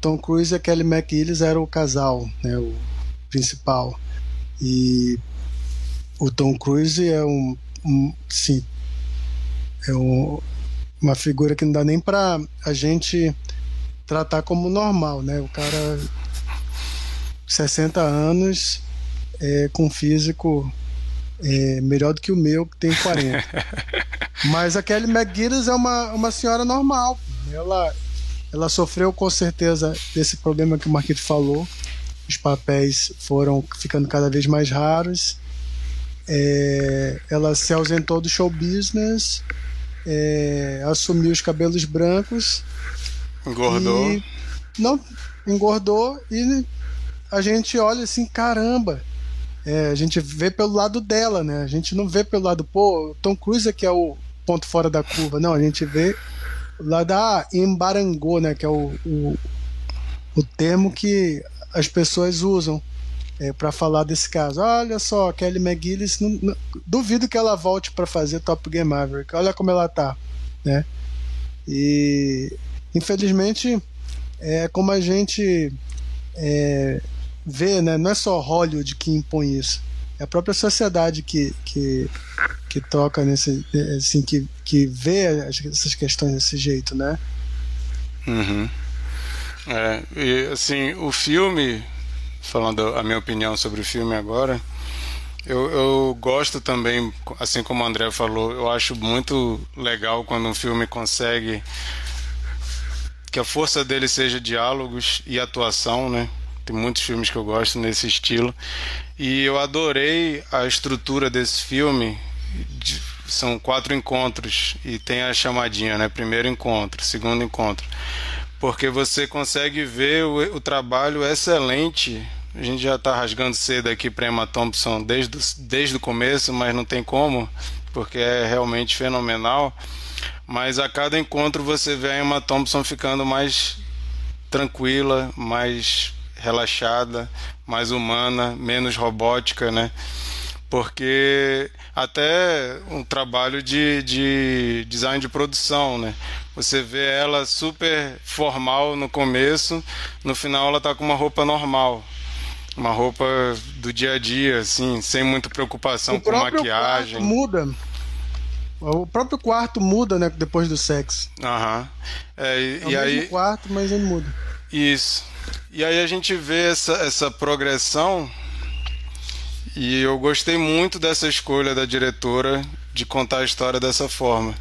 Tom Cruise e Kelly McGillis eram o casal, né, o principal. E o Tom Cruise é um, um sim, é um, uma figura que não dá nem pra a gente tratar como normal, né? O cara, sessenta anos, é, com físico é, melhor do que o meu, que tem quarenta. Mas a Kelly McGillis é uma, uma senhora normal. Ela, ela sofreu com certeza desse problema que o Marquito falou. Os papéis foram ficando cada vez mais raros. É, ela se ausentou do show business, é, assumiu os cabelos brancos, engordou. E, não, engordou e a gente olha assim, caramba. É, a gente vê pelo lado dela, né? A gente não vê pelo lado, pô, Tom Cruise é que é o ponto fora da curva. Não, a gente vê lá da embarangô, né? Que é o, o, o termo que as pessoas usam é, para falar desse caso. Olha só, Kelly McGillis, não, não, duvido que ela volte para fazer Top Gun Maverick. Olha como ela tá, né? E infelizmente é como a gente... É, ver, né? Não é só Hollywood que impõe isso, é a própria sociedade que, que, que toca nesse, assim, que, que vê as, essas questões desse jeito, né? Uhum. É, e assim, o filme, falando a minha opinião sobre o filme agora, eu, eu gosto também, assim como o André falou, eu acho muito legal quando um filme consegue que a força dele seja diálogos e atuação, né? Tem muitos filmes que eu gosto nesse estilo. E eu adorei a estrutura desse filme. São quatro encontros. E tem a chamadinha, né? Primeiro encontro, segundo encontro. Porque você consegue ver o, o trabalho excelente. A gente já está rasgando cedo aqui para Emma Thompson desde, desde o começo, mas não tem como, porque é realmente fenomenal. Mas a cada encontro você vê a Emma Thompson ficando mais tranquila, mais relaxada, mais humana, menos robótica, né? Porque até um trabalho de, de design de produção, né? Você vê ela super formal no começo, no final ela tá com uma roupa normal, uma roupa do dia a dia, assim, sem muita preocupação com maquiagem. O próprio quarto muda. O próprio quarto muda, né? Depois do sexo. Aham. É, e, é o e mesmo aí... quarto, mas ele muda. Isso. E aí a gente vê essa, essa progressão. E eu gostei muito dessa escolha da diretora de contar a história dessa forma.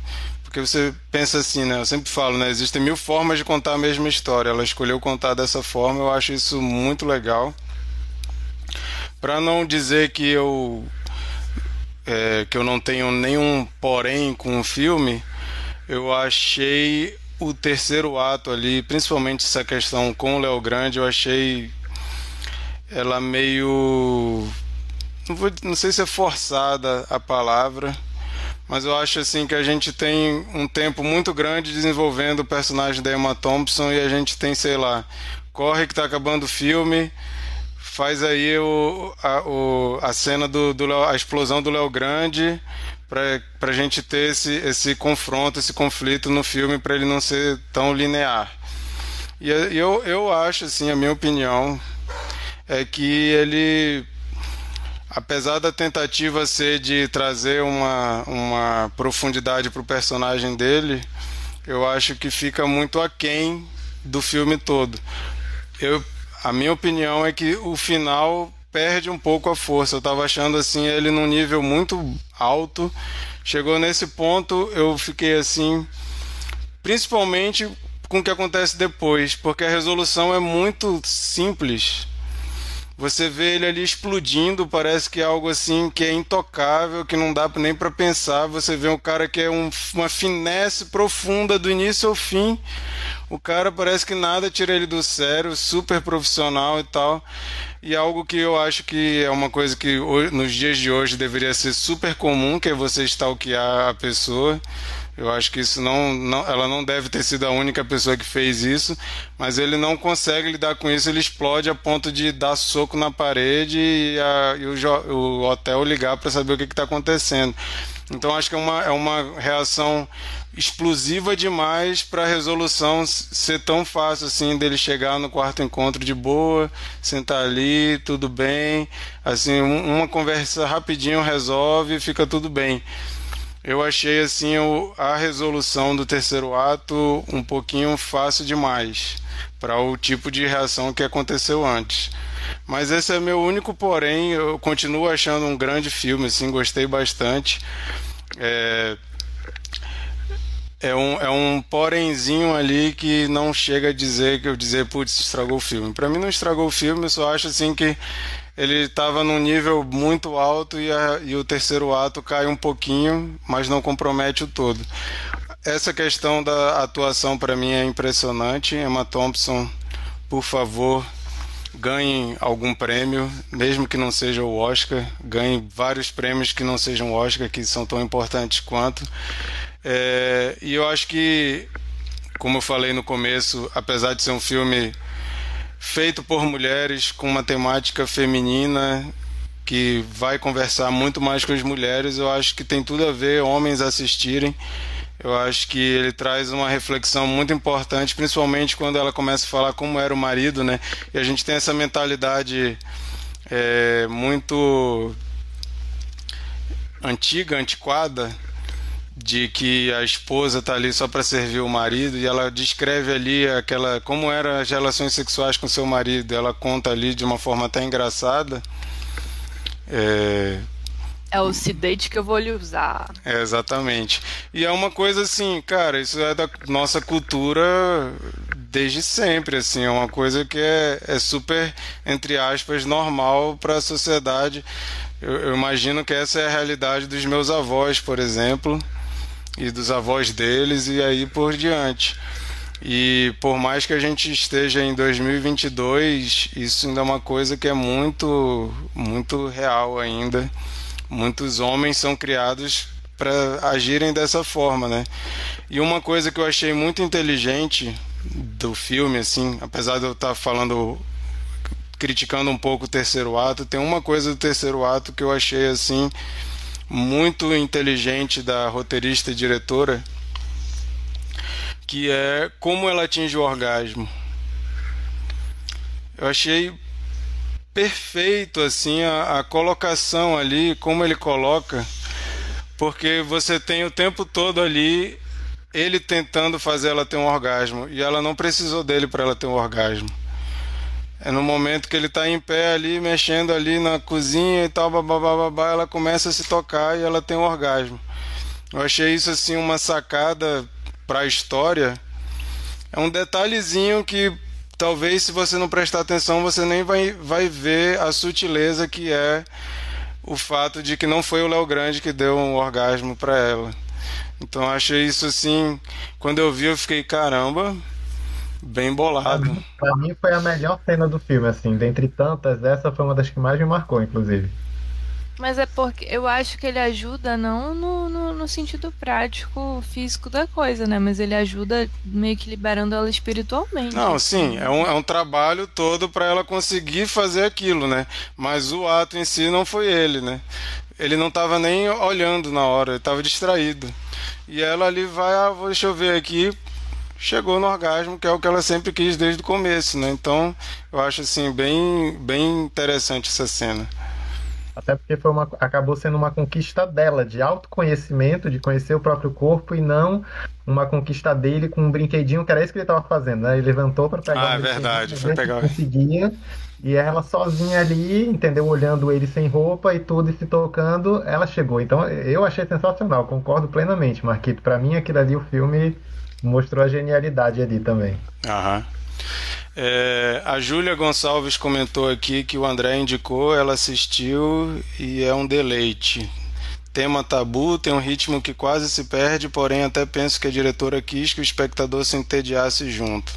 Porque você pensa assim, né? Eu sempre falo, né? Existem mil formas de contar a mesma história. Ela escolheu contar dessa forma, eu acho isso muito legal. Para não dizer que eu, é, que eu não tenho nenhum porém com o filme, eu achei o terceiro ato ali, principalmente essa questão com o Léo Grande, eu achei ela meio... Não, vou, não sei se é forçada a palavra, mas eu acho assim que a gente tem um tempo muito grande desenvolvendo o personagem da Emma Thompson e a gente tem, sei lá, corre que tá acabando o filme, faz aí o, a, o, a cena do, do a explosão do Léo Grande pra, pra gente ter esse, esse confronto, esse conflito no filme pra ele não ser tão linear. E eu, eu acho, assim, a minha opinião é que ele... Apesar da tentativa ser de trazer uma, uma profundidade para o personagem dele, eu acho que fica muito aquém do filme todo. Eu, a minha opinião é que o final perde um pouco a força. Eu estava achando assim, ele num nível muito alto. Chegou nesse ponto, eu fiquei assim, principalmente com o que acontece depois, porque a resolução é muito simples. Você vê ele ali explodindo, parece que é algo assim que é intocável, que não dá nem pra pensar. Você vê um cara que é um, uma finesse profunda do início ao fim. O cara parece que nada tira ele do sério, super profissional e tal. E algo que eu acho que é uma coisa que nos dias de hoje deveria ser super comum, que é você stalkear a pessoa. Eu acho que isso não, não, ela não deve ter sido a única pessoa que fez isso, mas ele não consegue lidar com isso, ele explode a ponto de dar soco na parede e, a, e o, o hotel ligar para saber o que está acontecendo. Então acho que é uma, é uma reação explosiva demais para a resolução ser tão fácil assim, dele chegar no quarto encontro de boa, sentar ali, tudo bem, assim, uma conversa rapidinho resolve e fica tudo bem. Eu achei assim a resolução do terceiro ato um pouquinho fácil demais para o tipo de reação que aconteceu antes. Mas esse é meu único porém, eu continuo achando um grande filme, assim, gostei bastante. É, é, um, é um porémzinho ali que não chega a dizer que eu dizer, putz, estragou o filme. Para mim não estragou o filme, eu só acho assim que ele estava num nível muito alto e, a, e o terceiro ato cai um pouquinho, mas não compromete o todo. Essa questão da atuação para mim é impressionante. Emma Thompson, por favor, ganhe algum prêmio, mesmo que não seja o Oscar, ganhe vários prêmios que não sejam o Oscar, que são tão importantes quanto. É, e eu acho que, como eu falei no começo, apesar de ser um filme feito por mulheres, com uma temática feminina que vai conversar muito mais com as mulheres, eu acho que tem tudo a ver homens assistirem. Eu acho que ele traz uma reflexão muito importante, principalmente quando ela começa a falar como era o marido, né? E a gente tem essa mentalidade é, muito antiga, antiquada, de que a esposa tá ali só para servir o marido, e ela descreve ali aquela como eram as relações sexuais com seu marido. Ela conta ali de uma forma até engraçada. É, é o sedate que eu vou lhe usar. É, exatamente. E é uma coisa assim, cara, isso é da nossa cultura desde sempre, assim, é uma coisa que é, é super, entre aspas, normal para a sociedade. Eu, eu imagino que essa é a realidade dos meus avós, por exemplo, e dos avós deles, e aí por diante. E por mais que a gente esteja em dois mil e vinte e dois, isso ainda é uma coisa que é muito, muito real ainda. Muitos homens são criados para agirem dessa forma, né? E uma coisa que eu achei muito inteligente do filme, assim, apesar de eu estar falando, criticando um pouco o terceiro ato, tem uma coisa do terceiro ato que eu achei, assim, muito inteligente da roteirista e diretora, que é como ela atinge o orgasmo. Eu achei perfeito, assim, a, a colocação ali, como ele coloca, porque você tem o tempo todo ali ele tentando fazer ela ter um orgasmo, e ela não precisou dele para ela ter um orgasmo. É no momento que ele está em pé ali, mexendo ali na cozinha e tal, babá, babá, ela começa a se tocar e ela tem um orgasmo. Eu achei isso, assim, uma sacada para a história. É um detalhezinho que talvez, se você não prestar atenção, você nem vai, vai ver a sutileza que é o fato de que não foi o Léo Grande que deu um orgasmo para ela. Então achei isso, assim, quando eu vi eu fiquei, caramba, bem bolado. Para mim foi a melhor cena do filme, assim, dentre tantas, essa foi uma das que mais me marcou, inclusive. Mas é porque eu acho que ele ajuda não no, no, no sentido prático, físico da coisa, né? Mas ele ajuda meio que liberando ela espiritualmente. Não, sim, é um, é um trabalho todo para ela conseguir fazer aquilo, né? Mas o ato em si não foi ele, né? Ele não estava nem olhando na hora, ele estava distraído. E ela ali vai, ah, deixa eu ver aqui, chegou no orgasmo, que é o que ela sempre quis desde o começo, né? Então, eu acho, assim, bem, bem interessante essa cena. Até porque foi uma, acabou sendo uma conquista dela, de autoconhecimento, de conhecer o próprio corpo, e não uma conquista dele com um brinquedinho, que era isso que ele estava fazendo, né? Ele levantou para pegar. Ah, é verdade, foi pegar. Conseguia, e ela sozinha ali, entendeu? Olhando ele sem roupa e tudo, e se tocando, ela chegou. Então eu achei sensacional, concordo plenamente, Marquito. Para mim, aquilo ali, o filme mostrou a genialidade ali também. Aham. É, a Júlia Gonçalves comentou aqui que o André indicou, ela assistiu e é um deleite. Tema tabu, tem um ritmo que quase se perde, porém até penso que a diretora quis que o espectador se entediasse junto.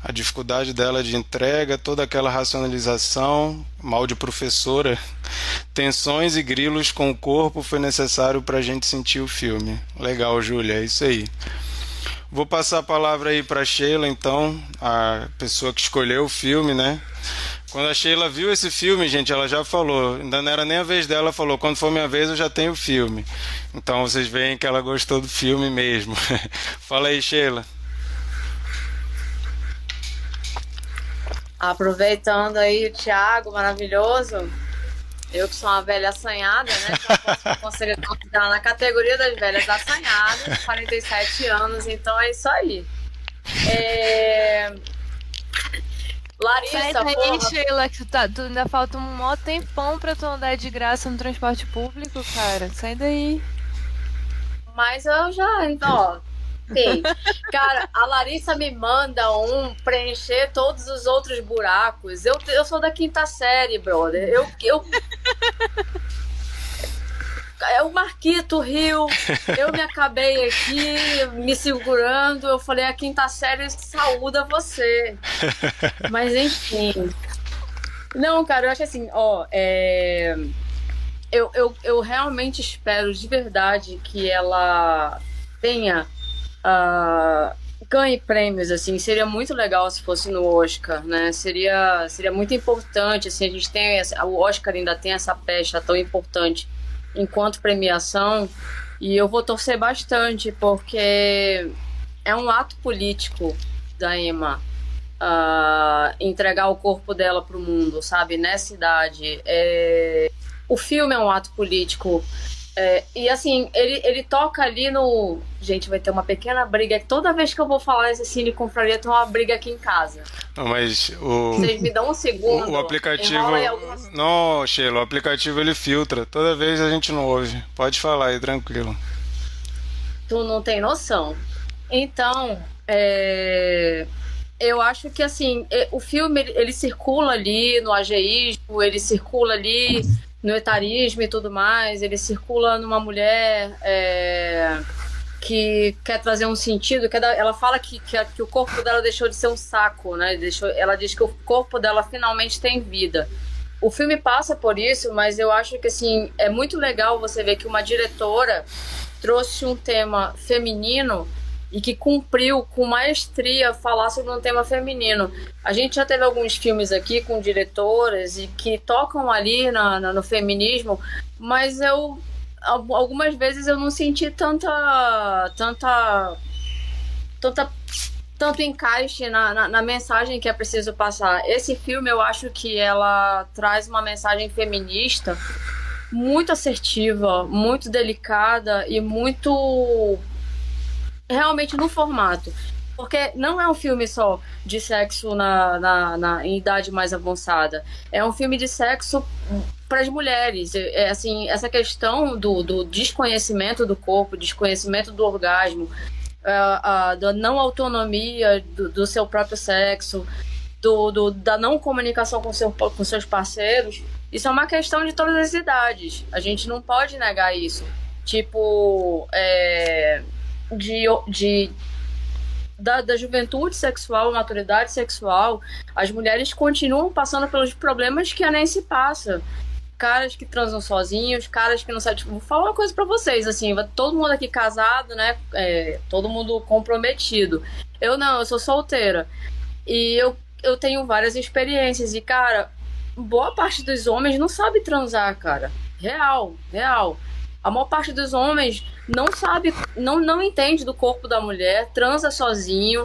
A dificuldade dela de entrega, toda aquela racionalização, mal de professora, tensões e grilos com o corpo foi necessário para a gente sentir o filme. Legal, Júlia, é isso aí. Vou passar a palavra aí para Sheila, então, a pessoa que escolheu o filme, né? Quando a Sheila viu esse filme, gente, ela já falou, ainda não era nem a vez dela, ela falou, quando for minha vez eu já tenho o filme. Então vocês veem que ela gostou do filme mesmo. Fala aí, Sheila. Aproveitando aí o Thiago, maravilhoso, eu que sou uma velha assanhada, né? Então posso considerar na categoria das velhas assanhadas, quarenta e sete anos, então é isso aí. É... Larissa, Senta aí, porra. Sheila, que tu, tá, tu ainda falta um mó tempão pra tu andar de graça no transporte público, cara. Sai daí. Mas eu já, então, ó. Sim. Cara, a Larissa me manda um preencher todos os outros buracos. Eu, eu sou da quinta série, brother. Eu... eu... É o Marquito riu, eu me acabei aqui, me segurando, eu falei, a quinta série saúda você. Mas enfim. Não, cara, eu acho assim, ó, é... eu, eu, eu realmente espero de verdade que ela tenha, uh, ganhe prêmios, assim, seria muito legal se fosse no Oscar, né? Seria, seria muito importante, assim, a gente tem, essa, o Oscar ainda tem essa pecha tão importante enquanto premiação, e eu vou torcer bastante, porque é um ato político da Emma uh, entregar o corpo dela pro mundo, sabe, nessa idade. É... o filme é um ato político, é... e assim, ele, ele toca ali no... Gente, vai ter uma pequena briga, toda vez que eu vou falar esse Cine Confraria tem uma briga aqui em casa. Mas o... Vocês me dão um segundo. O, o aplicativo... Algumas... Não, Sheila, o aplicativo ele filtra. Toda vez a gente não ouve. Pode falar aí, tranquilo. Tu não tem noção. Então, é... eu acho que, assim, o filme, ele circula ali no ageísmo, ele circula ali no etarismo e tudo mais, ele circula numa mulher... É... que quer trazer um sentido, que ela fala que, que, que o corpo dela deixou de ser um saco, né? Deixou, ela diz que o corpo dela finalmente tem vida. O filme passa por isso, mas eu acho que, assim, é muito legal você ver que uma diretora trouxe um tema feminino e que cumpriu com maestria falar sobre um tema feminino. A gente já teve alguns filmes aqui com diretoras e que tocam ali na, na, no feminismo, mas eu algumas vezes eu não senti tanta tanta tanta tanto encaixe na, na, na mensagem que é preciso passar. Esse filme, eu acho que ela traz uma mensagem feminista muito assertiva, muito delicada e muito... realmente no formato. Porque não é um filme só de sexo na, na, na em idade mais avançada. É um filme de sexo para as mulheres. É, assim, essa questão do, do desconhecimento do corpo, desconhecimento do orgasmo, Uh, uh, da não autonomia do, do seu próprio sexo, do, do, da não comunicação com, seu, com seus parceiros. Isso é uma questão de todas as idades. A gente não pode negar isso. Tipo, é, de, de, da, da juventude sexual, maturidade sexual, as mulheres continuam passando pelos problemas que a Nancy passa. Caras que transam sozinhos, caras que não sabem... Tipo, vou falar uma coisa pra vocês, assim, todo mundo aqui casado, né? É, todo mundo comprometido. Eu não, eu sou solteira. E eu, eu tenho várias experiências. E, cara, boa parte dos homens não sabe transar, cara. Real, real. A maior parte dos homens não sabe, não, não entende do corpo da mulher, transa sozinho,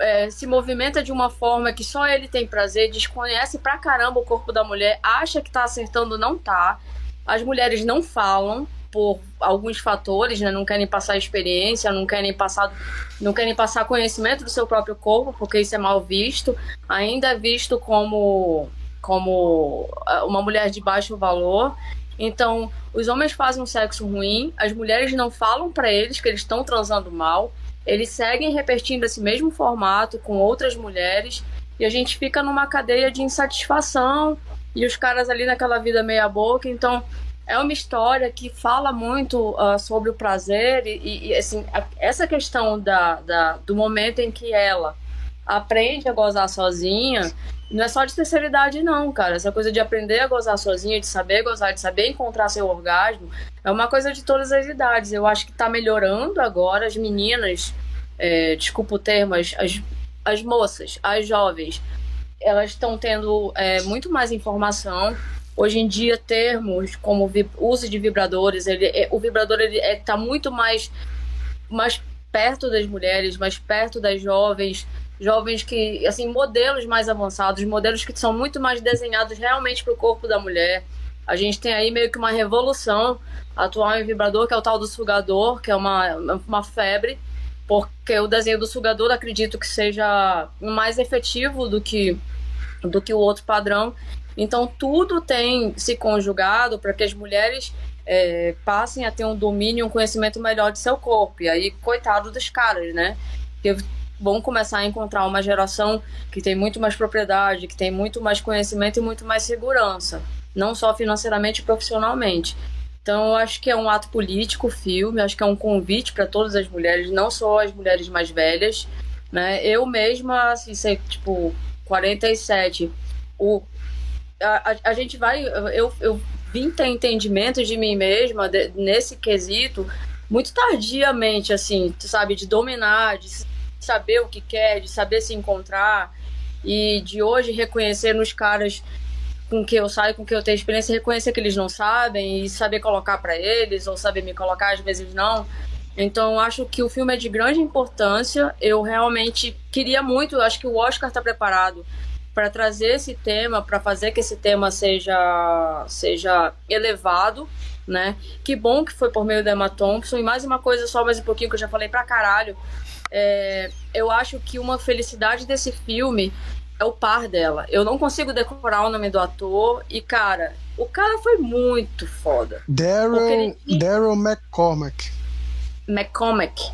É, se movimenta de uma forma que só ele tem prazer, desconhece pra caramba o corpo da mulher, acha que tá acertando, não tá. As mulheres não falam por alguns fatores, né? Não querem passar experiência, não querem passar, não querem passar conhecimento do seu próprio corpo, porque isso é mal visto. Ainda é visto como, como uma mulher de baixo valor. Então, os homens fazem um sexo ruim, as mulheres não falam pra eles que eles estão transando mal. Eles seguem repetindo esse mesmo formato com outras mulheres e a gente fica numa cadeia de insatisfação e os caras ali naquela vida meia boca. Então, é uma história que fala muito uh, sobre o prazer e, e assim, a, essa questão da, da, do momento em que ela aprende a gozar sozinha não é só de terceira idade, não, cara. Essa coisa de aprender a gozar sozinha, de saber gozar, de saber encontrar seu orgasmo, é uma coisa de todas as idades. Eu acho que tá melhorando agora. As meninas, é, desculpa o termo, as, as moças, as jovens, elas estão tendo é, muito mais informação. Hoje em dia, termos como uso de vibradores, ele, é, o vibrador ele é, tá muito mais, mais perto das mulheres, mais perto das jovens, jovens que, assim, modelos mais avançados, modelos que são muito mais desenhados realmente para o corpo da mulher. A gente tem aí meio que uma revolução atual em vibrador, que é o tal do sugador, que é uma, uma febre, porque o desenho do sugador acredito que seja mais efetivo do que, do que o outro padrão. Então, tudo tem se conjugado para que as mulheres é, passem a ter um domínio, um conhecimento melhor de seu corpo. E aí, coitado dos caras, né? Porque vão começar a encontrar uma geração que tem muito mais propriedade, que tem muito mais conhecimento e muito mais segurança, não só financeiramente e profissionalmente. Então, eu acho que é um ato político o filme, acho que é um convite para todas as mulheres, não só as mulheres mais velhas, né? Eu mesma, assim, sei, tipo, quarenta e sete, o, a, a, a gente vai... Eu, eu vim ter entendimento de mim mesma de, nesse quesito muito tardiamente, assim, sabe, de dominar, de saber o que quer, de saber se encontrar e de hoje reconhecer nos caras com que eu saio, com que eu tenho experiência, reconhecer que eles não sabem e saber colocar pra eles ou saber me colocar, às vezes não. Então, acho que o filme é de grande importância. Eu realmente queria muito, acho que o Oscar tá preparado para trazer esse tema, para fazer que esse tema seja, seja elevado, né? Que bom que foi por meio da Emma Thompson. E mais uma coisa só, mais um pouquinho, que eu já falei pra caralho. É, eu acho que uma felicidade desse filme é o par dela. Eu não consigo decorar o nome do ator. E, cara, o cara foi muito foda. Daryl ele... McCormack. McCormack.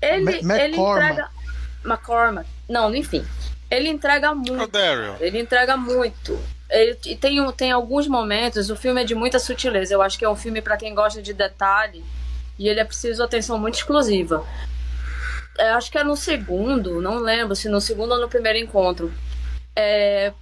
Ele, ele entrega... McCormack. Não, enfim. Ele entrega muito. Daryl. Ele entrega muito. Ele, e tem, tem alguns momentos... O filme é de muita sutileza. Eu acho que é um filme pra quem gosta de detalhe. E ele é preciso de atenção muito exclusiva. Eu acho que é no segundo, não lembro se no segundo ou no primeiro encontro. É,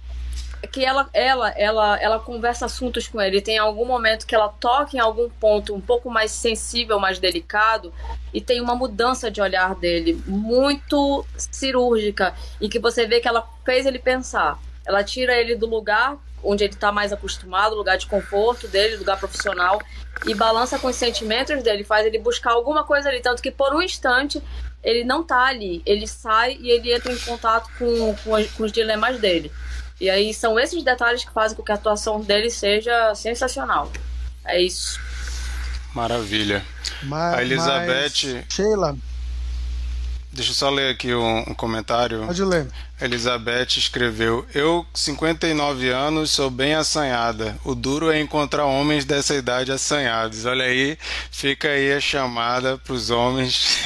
que ela, ela, ela, ela conversa assuntos com ele. Tem algum momento que ela toca em algum ponto um pouco mais sensível, mais delicado, e tem uma mudança de olhar dele muito cirúrgica, e que você vê que ela fez ele pensar. Ela tira ele do lugar onde ele está mais acostumado, lugar de conforto dele, lugar profissional, e balança com os sentimentos dele, faz ele buscar alguma coisa ali, tanto que por um instante ele não está ali, ele sai e ele entra em contato com, com, com os dilemas dele. E aí são esses detalhes que fazem com que a atuação dele seja sensacional. É isso. Maravilha. Mas, a Elizabeth... Sheila... Deixa eu só ler aqui um, um comentário. Pode ler. Elizabeth escreveu: eu, cinquenta e nove anos, sou bem assanhada. O duro é encontrar homens dessa idade assanhados. Olha aí, fica aí a chamada para os homens.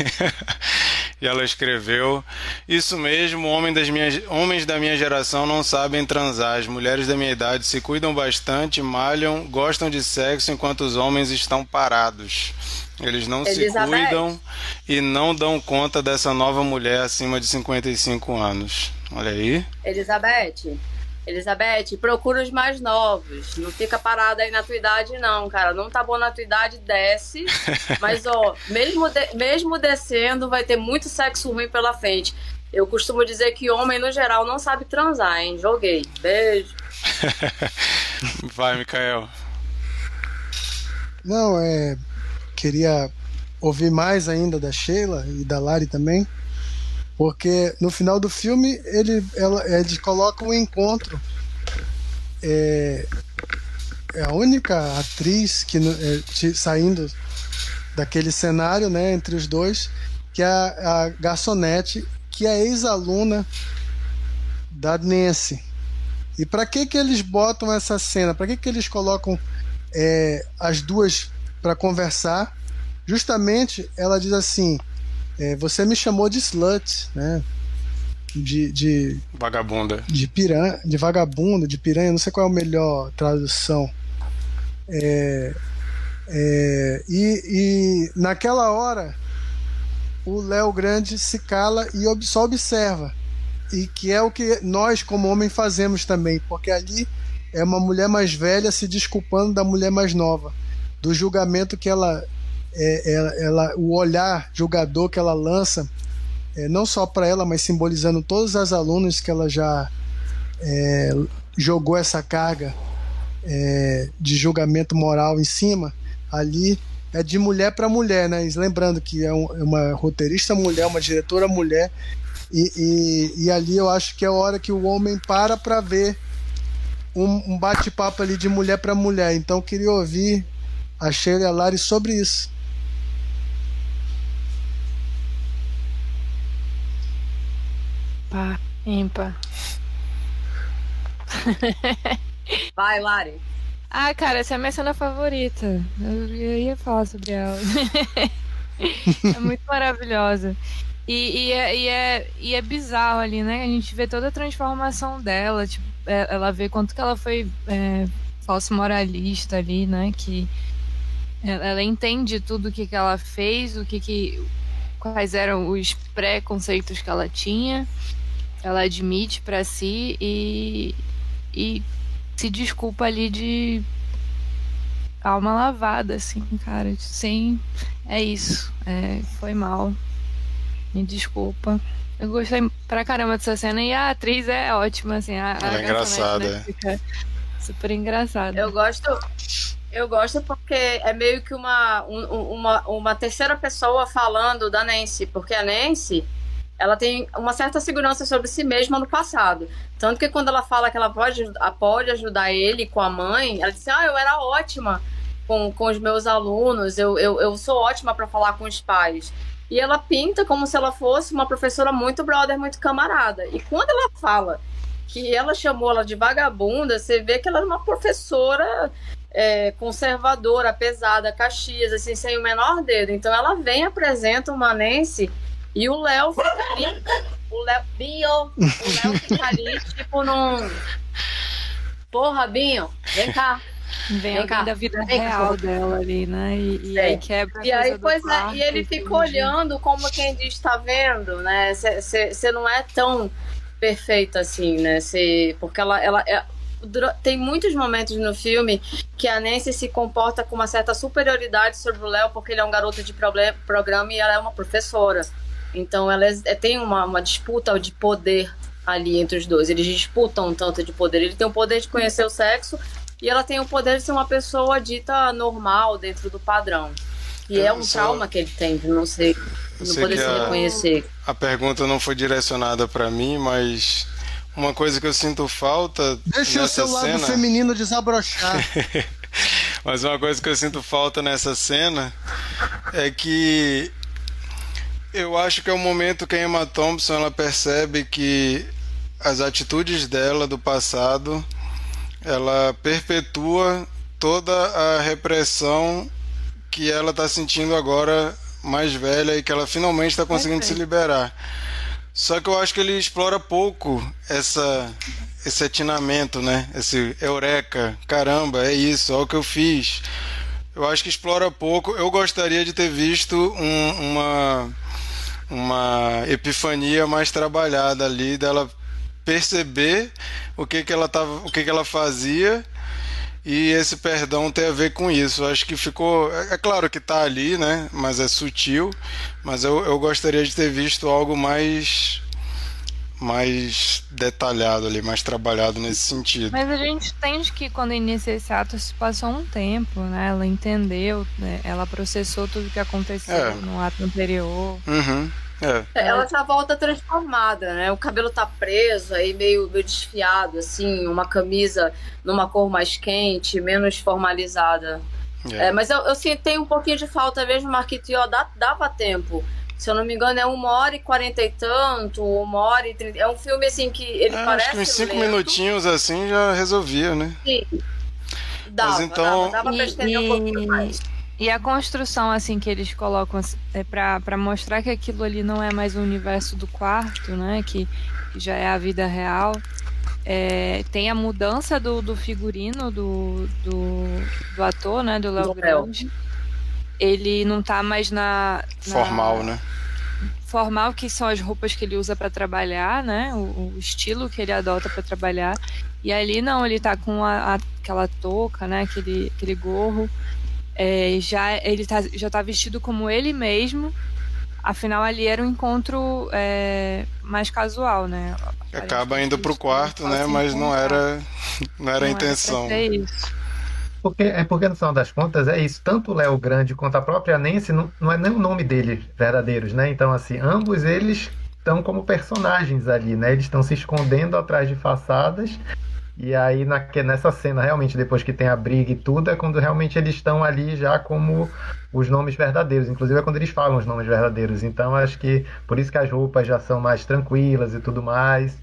E ela escreveu: isso mesmo, homem das minhas, homens da minha geração não sabem transar. As mulheres da minha idade se cuidam bastante, malham, gostam de sexo, enquanto os homens estão parados. Eles não Elizabeth. se cuidam e não dão conta dessa nova mulher acima de cinquenta e cinco anos. Olha aí. Elizabeth, Elizabeth, procura os mais novos. Não fica parada aí na tua idade, não, cara. Não tá bom na tua idade, desce. Mas, ó, mesmo, de, mesmo descendo, vai ter muito sexo ruim pela frente. Eu costumo dizer que homem, no geral, não sabe transar, hein? Joguei. Beijo. Vai, Micael. Não, é... queria ouvir mais ainda da Sheila e da Lari também, porque no final do filme ele, ela, ele coloca um encontro. É, é a única atriz que é, saindo daquele cenário, né, entre os dois, que é a, a garçonete, que é ex-aluna da Nancy. E para que que eles botam essa cena? Para que que eles colocam é, as duas para conversar? Justamente ela diz assim: é, você me chamou de slut, né? De, de vagabunda, de piranha, de vagabunda, de piranha, não sei qual é a melhor tradução. É, é, e, e naquela hora o Léo Grande se cala e só observa, e que é o que nós como homem fazemos também, porque ali é uma mulher mais velha se desculpando da mulher mais nova, do julgamento que ela, é, ela, ela, o olhar julgador que ela lança, é, não só para ela, mas simbolizando todas as alunas que ela já é, jogou essa carga é, de julgamento moral em cima. Ali é de mulher para mulher, né? E lembrando que é, um, é uma roteirista mulher, uma diretora mulher, e, e, e ali eu acho que é a hora que o homem para para ver um, um bate-papo ali de mulher para mulher. Então eu queria ouvir a Sheila e a Lari sobre isso. Pá, ímpar. Vai, Lari. Ah, cara, essa é a minha cena favorita. Eu, eu ia falar sobre ela. É muito maravilhosa. E, e, é, e, é, e é bizarro ali, né? A gente vê toda a transformação dela. Tipo, ela vê quanto que ela foi é, falso moralista ali, né? Que ela entende tudo o que, que ela fez, o que, que quais eram os preconceitos que ela tinha, ela admite pra si e, e se desculpa ali de alma lavada, assim, cara, sem, é isso, é, foi mal, me desculpa. Eu gostei pra caramba dessa cena e a atriz é ótima, assim, a, ela é engraçada, fica super engraçada. Eu gosto... Eu gosto porque é meio que uma, um, uma, uma terceira pessoa falando da Nancy, porque a Nancy, ela tem uma certa segurança sobre si mesma no passado. Tanto que quando ela fala que ela pode, pode ajudar ele com a mãe, ela diz: ah, eu era ótima com, com os meus alunos, eu, eu, eu sou ótima para falar com os pais. E ela pinta como se ela fosse uma professora muito brother, muito camarada. E quando ela fala que ela chamou ela de vagabunda, você vê que ela era uma professora... É, conservadora, pesada, Caxias, assim, sem o menor dedo. Então ela vem, apresenta uma Nancy e o Léo fica ali, o Léo, Binho, o Léo fica ali, tipo num... Porra, Binho, vem cá. Vem, vem cá. Da vida vem real cá. Dela ali, né? E, e aí quebra a e aí, pois é, quarto, e ele fica olhando como quem diz, tá vendo, né? Você não é tão perfeita assim, né? Cê, porque ela... ela é, tem muitos momentos no filme que a Nancy se comporta com uma certa superioridade sobre o Léo, porque ele é um garoto de programa e ela é uma professora. Então ela é, tem uma, uma disputa de poder ali entre os dois. Eles disputam um tanto de poder. Ele tem o poder de conhecer o sexo e ela tem o poder de ser uma pessoa dita normal dentro do padrão. E eu é um só... trauma que ele tem, não sei, não sei poder se a... reconhecer. A pergunta não foi direcionada pra mim, mas uma coisa que eu sinto falta Deixa nessa o seu cena... lado feminino desabrochar. Mas uma coisa que eu sinto falta nessa cena é que eu acho que é o momento que a Emma Thompson ela percebe que as atitudes dela do passado, ela perpetua toda a repressão que ela está sentindo agora mais velha e que ela finalmente está conseguindo Perfeito. se liberar. Só que eu acho que ele explora pouco essa, esse atinamento, né? Esse eureka, caramba, é isso, olha o que eu fiz. Eu acho que explora pouco. Eu gostaria de ter visto um, uma, uma epifania mais trabalhada ali, dela perceber o que, que, ela, tava, o que, que ela fazia. E esse perdão tem a ver com isso. Eu acho que ficou... É claro que tá ali, né? Mas é sutil. Mas eu, eu gostaria de ter visto algo mais... mais detalhado ali, mais trabalhado nesse sentido. Mas a gente entende que quando inicia esse ato se passou um tempo, né? Ela entendeu, né? Ela processou tudo que aconteceu é. no ato anterior. Uhum. É. Ela já volta transformada, né? O cabelo tá preso, aí meio, meio desfiado, assim, uma camisa numa cor mais quente, menos formalizada. É. É, mas eu, eu senti um pouquinho de falta mesmo, Marquito, ó, dava tempo. Se eu não me engano, é uma hora e quarenta e tanto, uma hora e trinta. É um filme assim que ele é, parece. Acho que uns cinco lento. minutinhos assim já resolvia, né? Sim. Dava, mas então... dava, dava pra estender e... um pouquinho mais. E a construção, assim, que eles colocam é pra, pra mostrar que aquilo ali não é mais o universo do quarto, né? Que já é a vida real. É, tem a mudança do, do figurino do, do, do ator, né? Do Léo Grande. Ele não tá mais na, na... Formal, né? Formal, que são as roupas que ele usa pra trabalhar, né? O, o estilo que ele adota pra trabalhar. E ali, não, ele tá com a, a, aquela touca, né? Aquele, aquele gorro. É, já ele tá, já tá vestido como ele mesmo. Afinal ali era um encontro é, mais casual, né? Acaba indo pro quarto, né? Assim, mas não era, não era não a intenção era isso. Porque, é porque no final das contas é isso, tanto o Léo Grande quanto a própria Nancy não, não é nem o nome deles verdadeiros, né? Então assim, ambos eles estão como personagens ali, né? Eles estão se escondendo atrás de façadas. E aí, na, nessa cena, realmente, depois que tem a briga e tudo, é quando realmente eles estão ali já como os nomes verdadeiros. Inclusive, é quando eles falam os nomes verdadeiros. Então, acho que por isso que as roupas já são mais tranquilas e tudo mais.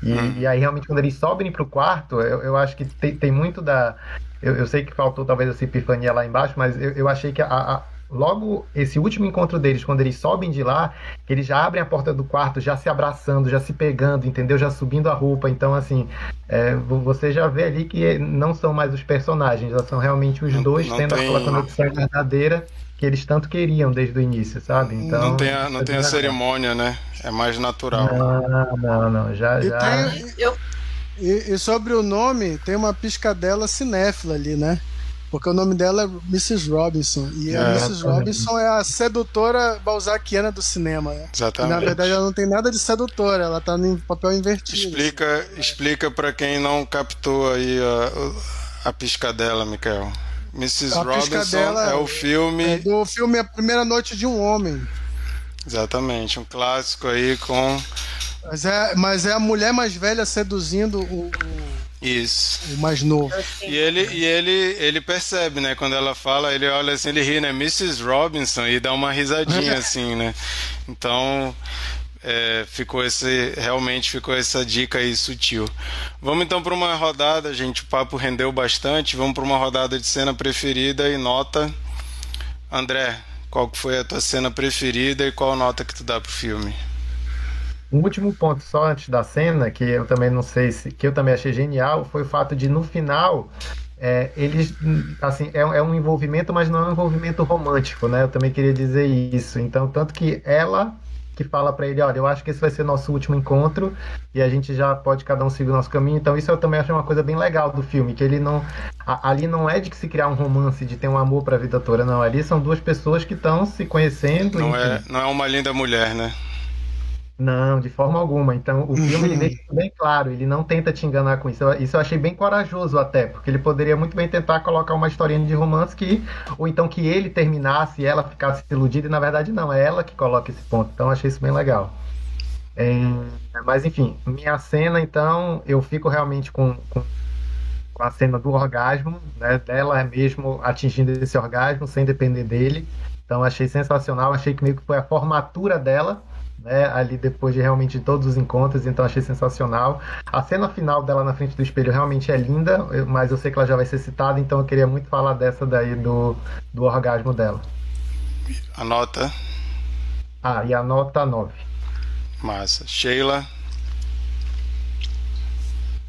E, hum. e aí, realmente, quando eles sobem pro quarto, eu, eu acho que tem, tem muito da... Eu, eu sei que faltou, talvez, essa epifania lá embaixo, mas eu, eu achei que a... a logo esse último encontro deles, quando eles sobem de lá, eles já abrem a porta do quarto, já se abraçando, já se pegando, entendeu? Já subindo a roupa. Então, assim, é, você já vê ali que não são mais os personagens, já são realmente os não, dois não tendo tem... aquela conexão verdadeira que eles tanto queriam desde o início, sabe? Então, não tem a, não tem a cerimônia, né? É mais natural. Não, não, não. Já, e, já... Tem... Eu... E, e sobre o nome, tem uma piscadela cinéfila ali, né? Porque o nome dela é missus Robinson. E a é, missus Robinson é a sedutora balzaquiana do cinema. Né? Exatamente. E, na verdade, ela não tem nada de sedutora. Ela tá em papel invertido. Explica, assim, explica para quem não captou aí a, a piscadela, Michael. missus A Robinson é o filme... É do filme A Primeira Noite de um Homem. Exatamente. Um clássico aí com... Mas é, mas é a mulher mais velha seduzindo o... Isso. O mais novo. E ele, e ele, ele percebe, né? Quando ela fala, ele olha assim, ele ri, né? missus Robinson, e dá uma risadinha assim, né? Então, é, ficou esse, realmente ficou essa dica aí sutil. Vamos então para uma rodada, gente. O papo rendeu bastante. Vamos para uma rodada de cena preferida e nota. André, qual que foi a tua cena preferida e qual nota que tu dá pro filme? Um último ponto só antes da cena, que eu também não sei se, que eu também achei genial, foi o fato de no final é, eles, assim, é, é um envolvimento, mas não é um envolvimento romântico, né? Eu também queria dizer isso. Então, tanto que ela que fala pra ele, olha, eu acho que esse vai ser nosso último encontro e a gente já pode cada um seguir o nosso caminho. Então isso eu também acho uma coisa bem legal do filme, que ele não... A, ali não é de que se criar um romance, de ter um amor pra vida toda, não. Ali são duas pessoas que estão se conhecendo. Não, é, não é uma linda mulher, né? Não, de forma alguma. Então, o filme ele deixa bem claro, ele não tenta te enganar com isso. Isso eu achei bem corajoso até, porque ele poderia muito bem tentar colocar uma historinha de romance que, ou então que ele terminasse e ela ficasse iludida, e na verdade não, é ela que coloca esse ponto. Então, achei isso bem legal. É, mas, enfim, minha cena, então, eu fico realmente com... com... com a cena do orgasmo, né, dela mesmo atingindo esse orgasmo sem depender dele. Então achei sensacional, achei que meio que foi a formatura dela, né, ali depois de realmente todos os encontros, então achei sensacional. A cena final dela na frente do espelho realmente é linda, mas eu sei que ela já vai ser citada, então eu queria muito falar dessa daí do, do orgasmo dela. A nota? Ah, e a nota nove. Massa. Sheila?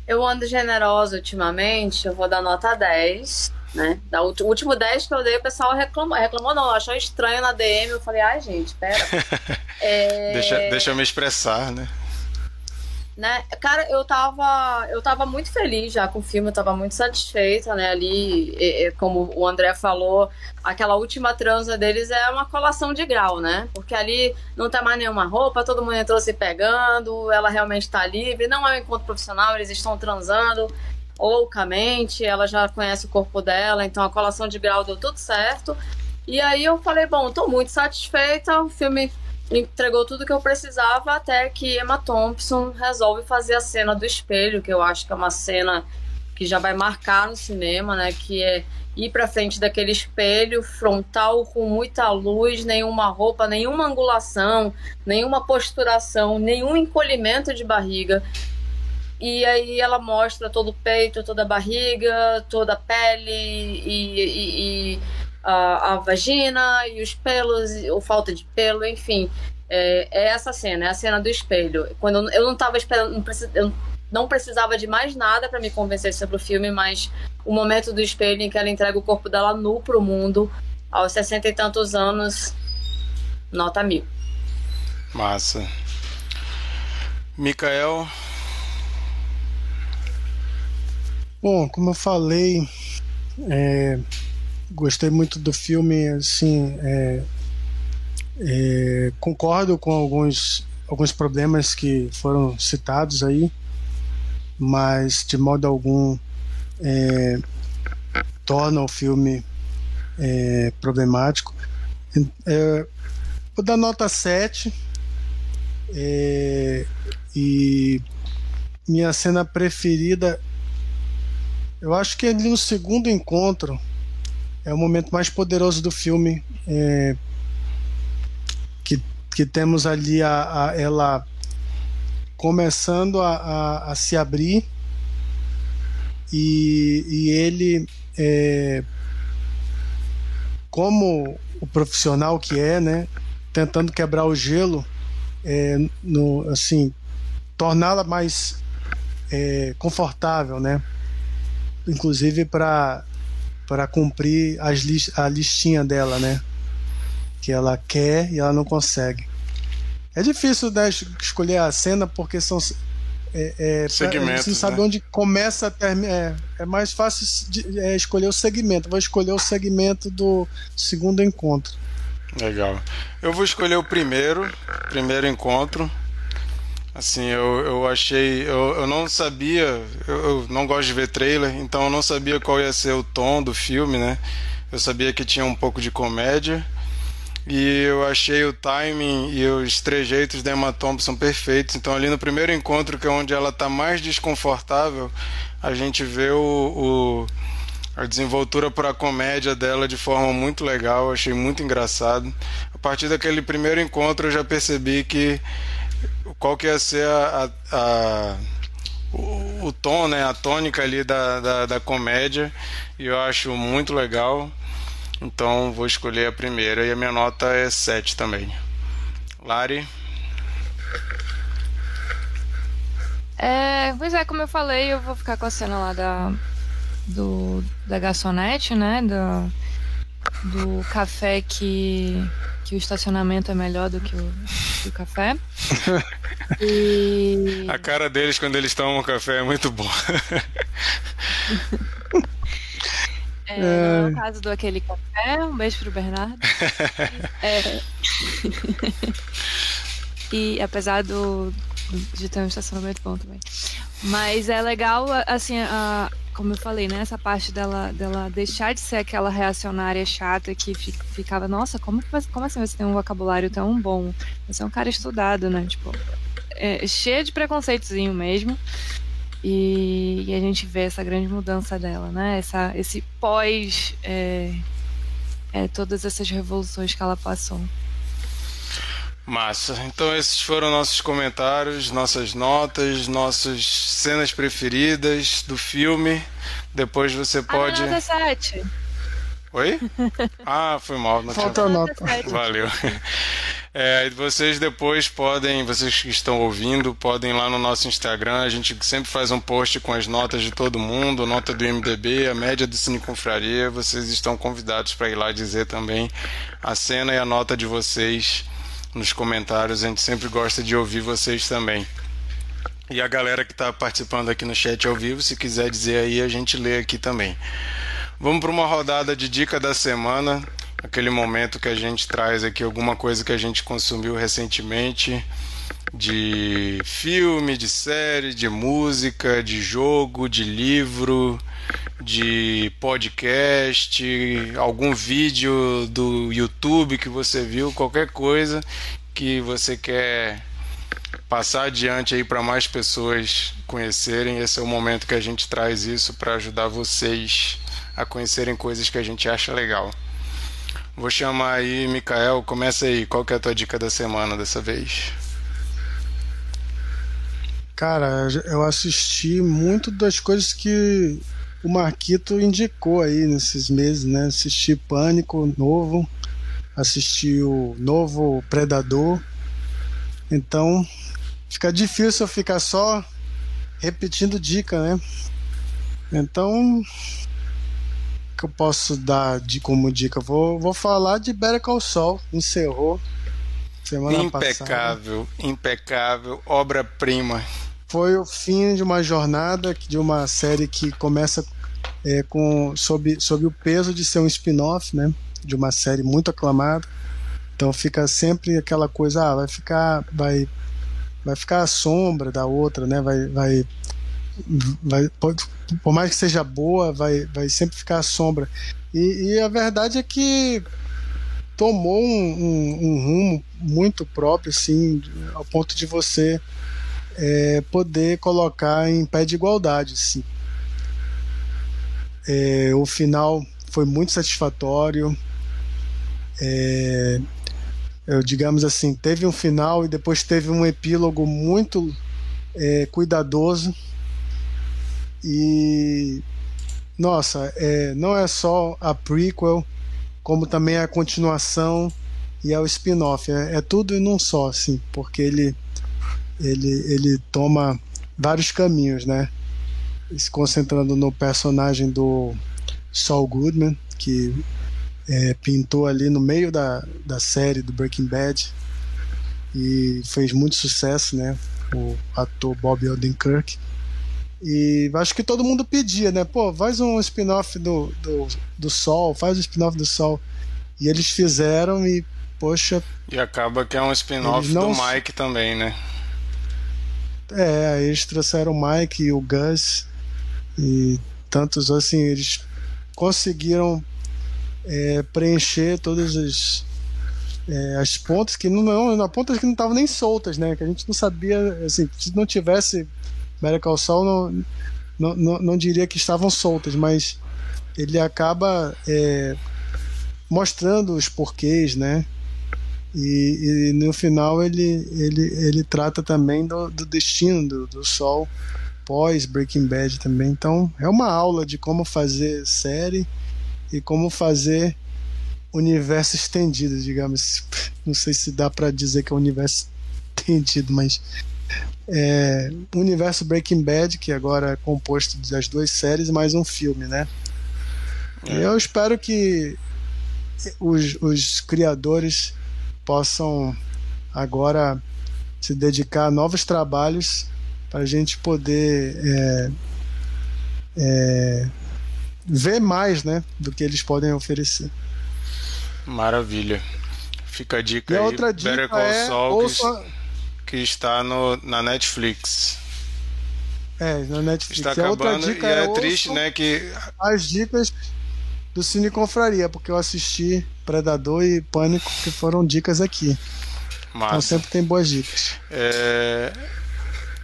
Eu ando generosa ultimamente, eu vou dar nota dez, né? Da ulti- o último dez que eu dei, o pessoal reclamou, reclamou não, achou estranho na D M, eu falei, ai gente, pera. é... deixa, deixa eu me expressar, né? né? Cara, eu tava, eu tava muito feliz já com o filme, eu tava muito satisfeita, né? Ali, e, e, como o André falou, aquela última transa deles é uma colação de grau, né? Porque ali não tá mais nenhuma roupa, todo mundo entrou se pegando, ela realmente tá livre, não é um encontro profissional, eles estão transando loucamente, ela já conhece o corpo dela, então a colação de grau deu tudo certo. E aí eu falei, bom, tô muito satisfeita, o filme entregou tudo que eu precisava, até que Emma Thompson resolve fazer a cena do espelho, que eu acho que é uma cena que já vai marcar no cinema, né? Que é ir pra frente daquele espelho frontal, com muita luz, nenhuma roupa, nenhuma angulação, nenhuma posturação, nenhum encolhimento de barriga. E aí ela mostra todo o peito, toda a barriga, toda a pele e... e, e A, a vagina e os pelos, ou falta de pelo, enfim, é, é essa cena, é a cena do espelho. Quando eu, eu não estava esperando, não precis, eu não precisava de mais nada para me convencer sobre o filme, mas o momento do espelho em que ela entrega o corpo dela nu pro mundo, aos sessenta e tantos anos, nota mil. Massa. Micael? Bom, como eu falei, é... gostei muito do filme, assim, é, é, concordo com alguns, alguns problemas que foram citados aí, mas de modo algum é, torna o filme é, problemático. É, vou dar nota sete, é, e minha cena preferida, eu acho que é ali no segundo encontro. É o momento mais poderoso do filme, é, que, que temos ali a, a, ela começando a, a, a se abrir e, e ele, é, como o profissional que é, né, tentando quebrar o gelo, é, no, assim, torná-la mais é, confortável, né, inclusive para para cumprir as li- a listinha dela, né? Que ela quer e ela não consegue. É difícil, né, escolher a cena porque são é, é, segmentos, você não sabe, né, onde começa a terminar. É, é mais fácil de, é, escolher o segmento. Vou escolher o segmento do segundo encontro. Legal. Eu vou escolher o primeiro, primeiro encontro. Assim, eu, eu achei, eu, eu não sabia, eu, eu não gosto de ver trailer, então eu não sabia qual ia ser o tom do filme, né? Eu sabia que tinha um pouco de comédia, e eu achei o timing e os trejeitos da Emma Thompson perfeitos. Então ali no primeiro encontro, que é onde ela tá mais desconfortável, a gente vê o, o, a desenvoltura pra comédia dela de forma muito legal, eu achei muito engraçado. A partir daquele primeiro encontro eu já percebi que qual que ia ser a, a, a, o, o tom, né, a tônica ali da, da, da comédia, e eu acho muito legal, então vou escolher a primeira, e a minha nota é sete também. Lari? É, pois é, como eu falei, eu vou ficar com a cena lá da, do, da garçonete, né, do, do café que, que o estacionamento é melhor do que o... do café. E... a cara deles quando eles tomam o café é muito boa. É, no caso do Aquele Café, um beijo pro Bernardo. É... e apesar do, de ter um estacionamento bom também. Mas é legal, assim, a, como eu falei, né? Essa parte dela, dela deixar de ser aquela reacionária chata que ficava, nossa, como, como assim você tem um vocabulário tão bom? Você é um cara estudado, né? Tipo, é, cheio de preconceitozinho mesmo. E, e a gente vê essa grande mudança dela, né? Essa, esse pós é, é, todas essas revoluções que ela passou. Massa. Então esses foram nossos comentários, nossas notas, nossas cenas preferidas do filme. Depois você pode... A nota sete. Oi? Ah, foi mal. Falta a nota. Valeu. É, vocês depois podem, vocês que estão ouvindo, podem ir lá no nosso Instagram. A gente sempre faz um post com as notas de todo mundo, nota do I M D B, a média do Cine Confraria. Vocês estão convidados para ir lá dizer também a cena e a nota de vocês nos comentários. A gente sempre gosta de ouvir vocês também. E a galera que está participando aqui no chat ao vivo, se quiser dizer aí, a gente lê aqui também. Vamos para uma rodada de dica da semana, aquele momento que a gente traz aqui alguma coisa que a gente consumiu recentemente, de filme, de série, de música, de jogo, de livro, de podcast, algum vídeo do YouTube que você viu, qualquer coisa que você quer passar adiante aí para mais pessoas conhecerem. Esse é o momento que a gente traz isso para ajudar vocês a conhecerem coisas que a gente acha legal. Vou chamar aí, Mikael, começa aí. Qual que é a tua dica da semana dessa vez? Cara, eu assisti muito das coisas que o Marquito indicou aí nesses meses, né? Assisti Pânico novo, assisti o novo Predador. Então, fica difícil eu ficar só repetindo dica, né? Então... que eu posso dar de, como dica? Vou, vou falar de Better Call Saul. Encerrou semana impecável, passada. Impecável, obra-prima. Foi o fim de uma jornada, de uma série que começa é, com, sob, sob o peso de ser um spin-off, né? De uma série muito aclamada. Então fica sempre aquela coisa, ah, vai ficar, vai, vai ficar a sombra da outra, né? Vai... vai Vai, pode, por mais que seja boa, vai, vai sempre ficar à sombra. E, e a verdade é que tomou um, um, um rumo muito próprio, assim, ao ponto de você é, poder colocar em pé de igualdade. Assim. É, o final foi muito satisfatório. É, eu, digamos assim, teve um final e depois teve um epílogo muito é, cuidadoso. E nossa, é, não é só a prequel, como também a continuação e é o spin-off, é, é tudo e não só, assim, porque ele, ele, ele toma vários caminhos, né? Se concentrando no personagem do Saul Goodman, que é, pintou ali no meio da, da série do Breaking Bad e fez muito sucesso, né? O ator Bob Odenkirk. E acho que todo mundo pedia, né? Pô, faz um spin-off do, do, do Sol, faz um spin-off do Sol. E eles fizeram e, poxa... E acaba que é um spin-off não... do Mike também, né? É, eles trouxeram o Mike e o Gus e tantos, assim, eles conseguiram é, preencher todas as, é, as pontas que não... Na pontas que não estavam nem soltas, né? Que a gente não sabia, assim, se não tivesse... Better Call Saul não, não, não, não diria que estavam soltas, mas ele acaba é, mostrando os porquês, né? E, e no final ele, ele, ele trata também do, do destino do, do Saul pós Breaking Bad também. Então é uma aula de como fazer série e como fazer universo estendido, digamos. Não sei se dá pra dizer que é um universo estendido, mas... É, o universo Breaking Bad, que agora é composto das duas séries mais um filme, né? É. Eu espero que os, os criadores possam agora se dedicar a novos trabalhos para a gente poder é, é, ver mais, né, do que eles podem oferecer. Maravilha. Fica a dica e aí, outra dica Better Call é, Saul, ouça... que está no, na Netflix. É, na Netflix. Está acabando, outra dica e é, é triste, né, que... As dicas do Cine Confraria, porque eu assisti Predador e Pânico, que foram dicas aqui. Massa. Então sempre tem boas dicas. É...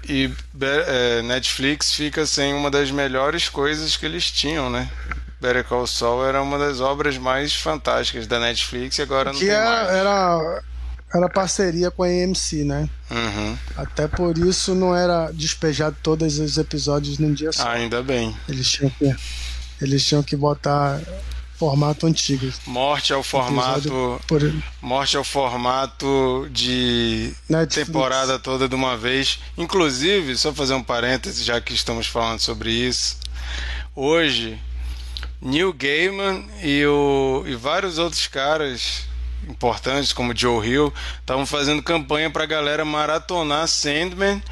E é, Netflix fica sem uma das melhores coisas que eles tinham, né? Better Call Saul era uma das obras mais fantásticas da Netflix e agora não que tem era, mais. Era, era parceria com a A M C, né? Uhum. Até por isso não era despejado todos os episódios num dia só. Ah, ainda bem. Eles tinham que, eles tinham que botar formato antigo. Morte ao formato por... Morte ao formato de Netflix. Temporada toda de uma vez. Inclusive, só fazer um parêntese, já que estamos falando sobre isso. Hoje... Neil Gaiman e, o, e vários outros caras importantes, como Joe Hill, estavam fazendo campanha para a galera maratonar Sandman,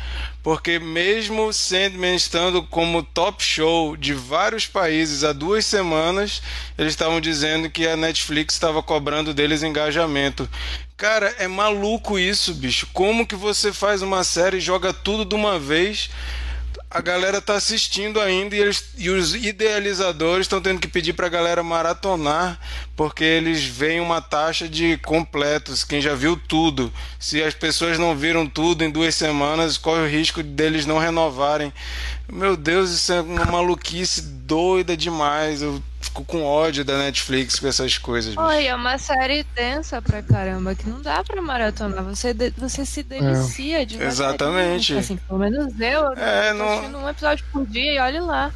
porque mesmo Sandman estando como top show de vários países há duas semanas, eles estavam dizendo que a Netflix estava cobrando deles engajamento. Cara, é maluco isso, bicho. Como que você faz uma série e joga tudo de uma vez? A galera tá assistindo ainda e, eles, e os idealizadores estão tendo que pedir pra galera maratonar, porque eles veem uma taxa de completos, quem já viu tudo. Se as pessoas não viram tudo em duas semanas, corre o risco deles não renovarem. Meu Deus, isso é uma maluquice doida demais. Eu fico com ódio da Netflix com essas coisas. Oi, é uma série densa pra caramba, que não dá pra maratonar. Você, de, você se delicia é. de uma Exatamente. Série densa, assim, pelo menos eu, é, não... assistindo um episódio por dia e olha lá.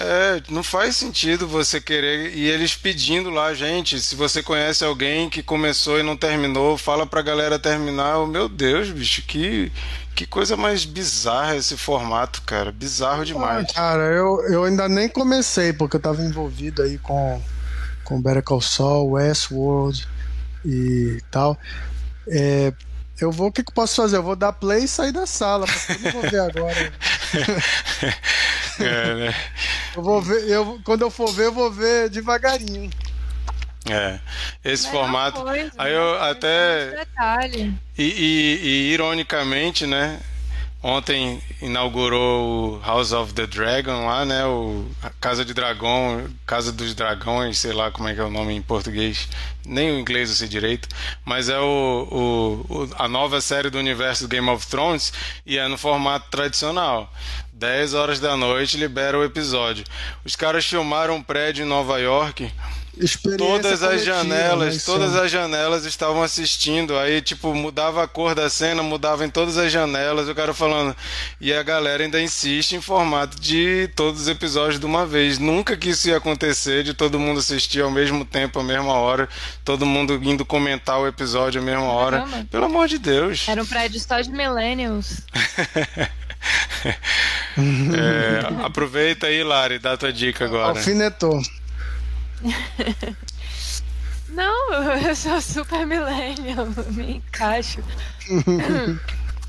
É, não faz sentido você querer. E eles pedindo lá, gente, se você conhece alguém que começou e não terminou, fala pra galera terminar. Oh, meu Deus, bicho, que, que coisa mais bizarra esse formato, cara. Bizarro demais. Ah, cara, eu, eu ainda nem comecei, porque eu tava envolvido aí com, com Better Call Saul, Westworld e tal. É, eu vou, o que, que eu posso fazer? Eu vou dar play e sair da sala, porque eu não vou ver agora. É, né? Eu vou ver, eu, quando eu for ver, eu vou ver devagarinho. É, esse Melhor formato. Coisa, aí eu até. E, e, e ironicamente, né? Ontem inaugurou o House of the Dragon lá, né? O Casa de Dragão, Casa dos Dragões, sei lá como é que é o nome em português. Nem o inglês eu sei direito. Mas é o, o, o, a nova série do universo do Game of Thrones e é no formato tradicional. dez horas da noite libera o episódio. Os caras filmaram um prédio em Nova York. Todas as janelas, todas as janelas estavam assistindo. Aí, tipo, mudava a cor da cena, mudava em todas as janelas. O cara falando. E a galera ainda insiste em formato de todos os episódios de uma vez. Nunca que isso ia acontecer, de todo mundo assistir ao mesmo tempo, à mesma hora. Todo mundo indo comentar o episódio à mesma hora. Caramba. Pelo amor de Deus. Era um prédio só de millennials. É, aproveita aí, Lari, dá tua dica agora. Alfinetou. Não, eu sou super millennial, me encaixo.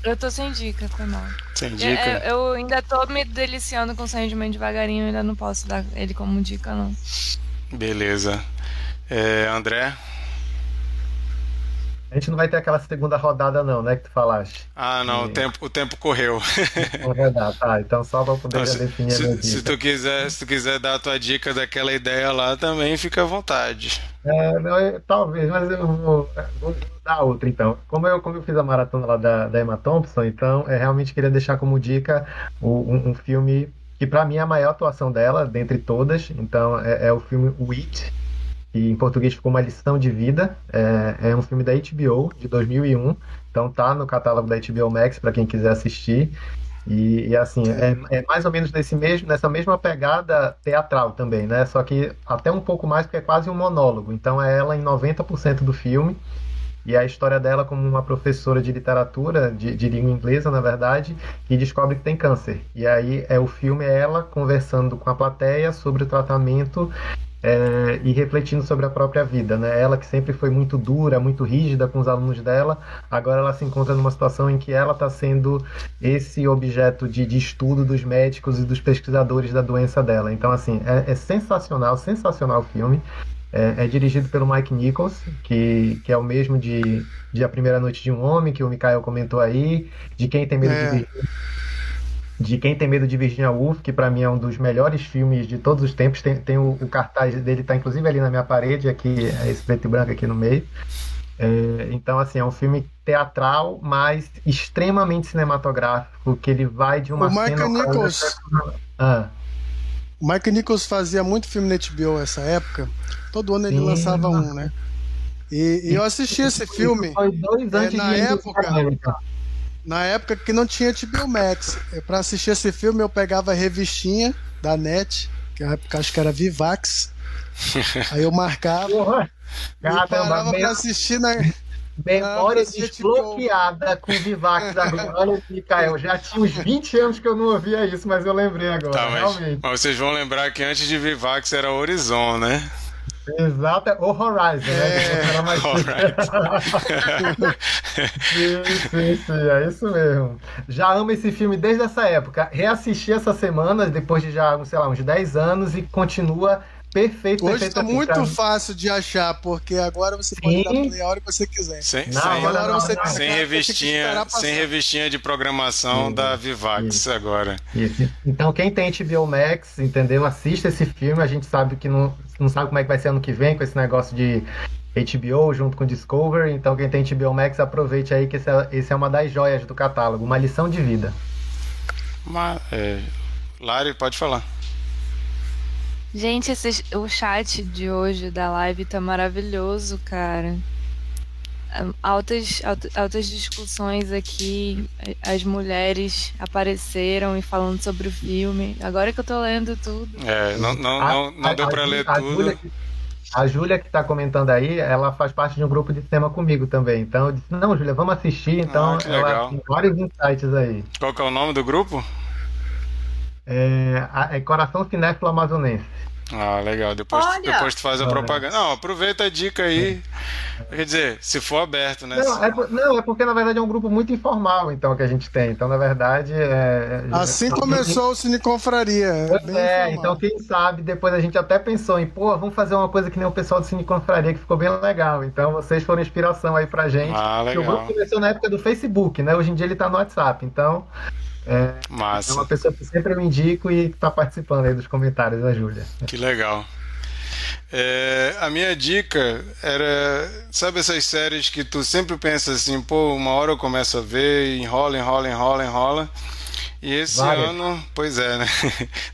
Eu tô sem dica, foi mal. Sem dica? Eu, eu ainda tô me deliciando com o Sandman devagarinho, ainda não posso dar ele como dica, não. Beleza. É, André? A gente não vai ter aquela segunda rodada, não, né? Que tu falaste. Ah, não, e... o, tempo, o tempo correu. Tá, então só vamos poder então, definir se, a minha se tu quiser, se tu quiser dar a tua dica daquela ideia lá também, fica à vontade. É, não, eu, talvez, mas eu vou, vou dar outra então. Como eu, como eu fiz a maratona lá da, da Emma Thompson, então eu realmente queria deixar como dica um, um filme que, pra mim, é a maior atuação dela, dentre todas. Então é, é o filme Witch. E em português ficou Uma Lição de Vida. É, é um filme da H B O de dois mil e um, então tá no catálogo da H B O Max para quem quiser assistir. E, e assim, é, é mais ou menos nesse mesmo, nessa mesma pegada teatral também, né? Só que até um pouco mais, porque é quase um monólogo. Então é ela em noventa por cento do filme. E a história dela como uma professora de literatura, de, de língua inglesa, na verdade, que descobre que tem câncer. E aí é o filme é ela conversando com a plateia sobre o tratamento é, e refletindo sobre a própria vida, né? Ela que sempre foi muito dura, muito rígida com os alunos dela, agora ela se encontra numa situação em que ela está sendo esse objeto de, de estudo dos médicos e dos pesquisadores da doença dela. Então, assim, é, é sensacional, sensacional o filme. É, é dirigido pelo Mike Nichols, que, que é o mesmo de, de A Primeira Noite de um Homem, que o Mikael comentou aí, de Quem Tem Medo é. de Virgínia, de Quem Tem Medo de Virginia Woolf, que para mim é um dos melhores filmes de todos os tempos. Tem, tem o, o cartaz dele, tá inclusive ali na minha parede, aqui, esse preto e branco aqui no meio. É, então, assim, é um filme teatral, mas extremamente cinematográfico, que ele vai de uma o cena... Mike Nichols... Ah. O Mike Nichols fazia muito filme na H B O nessa época. Todo ano ele Sim. lançava um, né? E, e eu assisti esse filme foi dois antes é, na de época na época que não tinha H B O Max. Pra assistir esse filme eu pegava a revistinha da NET, que na época acho que era Vivax. Aí eu marcava e parava pra assistir na... Memória desbloqueada com o Vivax da Glória e Mikael. Já tinha uns vinte anos que eu não ouvia isso, mas eu lembrei agora, tá, mas, realmente. Mas vocês vão lembrar que antes de Vivax era Horizon, né? Exato, ou Horizon, é, né? Era mais... Horizon. Sim, sim, sim, é isso mesmo. Já amo esse filme desde essa época. Reassisti essa semana, depois de já, sei lá, uns dez anos, e continua... Perfeito, hoje está muito fácil de achar, porque agora você Sim. pode dar play a hora que você quiser. Sem, não, sem, hora não, você não, não. sem revistinha, sem revistinha de programação Sim. da Vivax Sim. agora. Sim. Então quem tem H B O Max, entendeu? Assista esse filme. A gente sabe que não, não sabe como é que vai ser ano que vem com esse negócio de H B O junto com Discovery. Então quem tem H B O Max, aproveite aí que esse é, esse é uma das joias do catálogo, Uma Lição de Vida. Uma, é... Lari, pode falar. Gente, esse, o chat de hoje da live tá maravilhoso, cara. Altas, altas, altas discussões aqui. As mulheres apareceram e falando sobre o filme. Agora que eu tô lendo tudo. É, não, não, não, não a, deu pra a, ler a tudo. Júlia, a Júlia que tá comentando aí, ela faz parte de um grupo de cinema comigo também. Então eu disse, não, Júlia, vamos assistir. Então ah, ela tem vários insights aí. Qual que é o nome do grupo? É, é Coração Cinéfilo Amazonense. Ah, legal. Depois, depois tu faz a propaganda. Não, aproveita a dica aí. É. Quer dizer, se for aberto, né? Não é, não, é porque na verdade é um grupo muito informal, então, que a gente tem. Então, na verdade. É... Assim começou o Cine Confraria. É, é então, quem sabe, depois a gente até pensou em, pô, vamos fazer uma coisa que nem o pessoal do Cine Confraria, que ficou bem legal. Então, vocês foram inspiração aí pra gente. Ah, legal. O grupo começou na época do Facebook, né? Hoje em dia ele tá no WhatsApp, então. É, Massa. É uma pessoa que sempre eu indico e que está participando aí dos comentários da Júlia. Que legal. É, a minha dica era, sabe essas séries que tu sempre pensa assim, pô, uma hora eu começo a ver, enrola, enrola, enrola, enrola. E esse Várias. ano, pois é, né?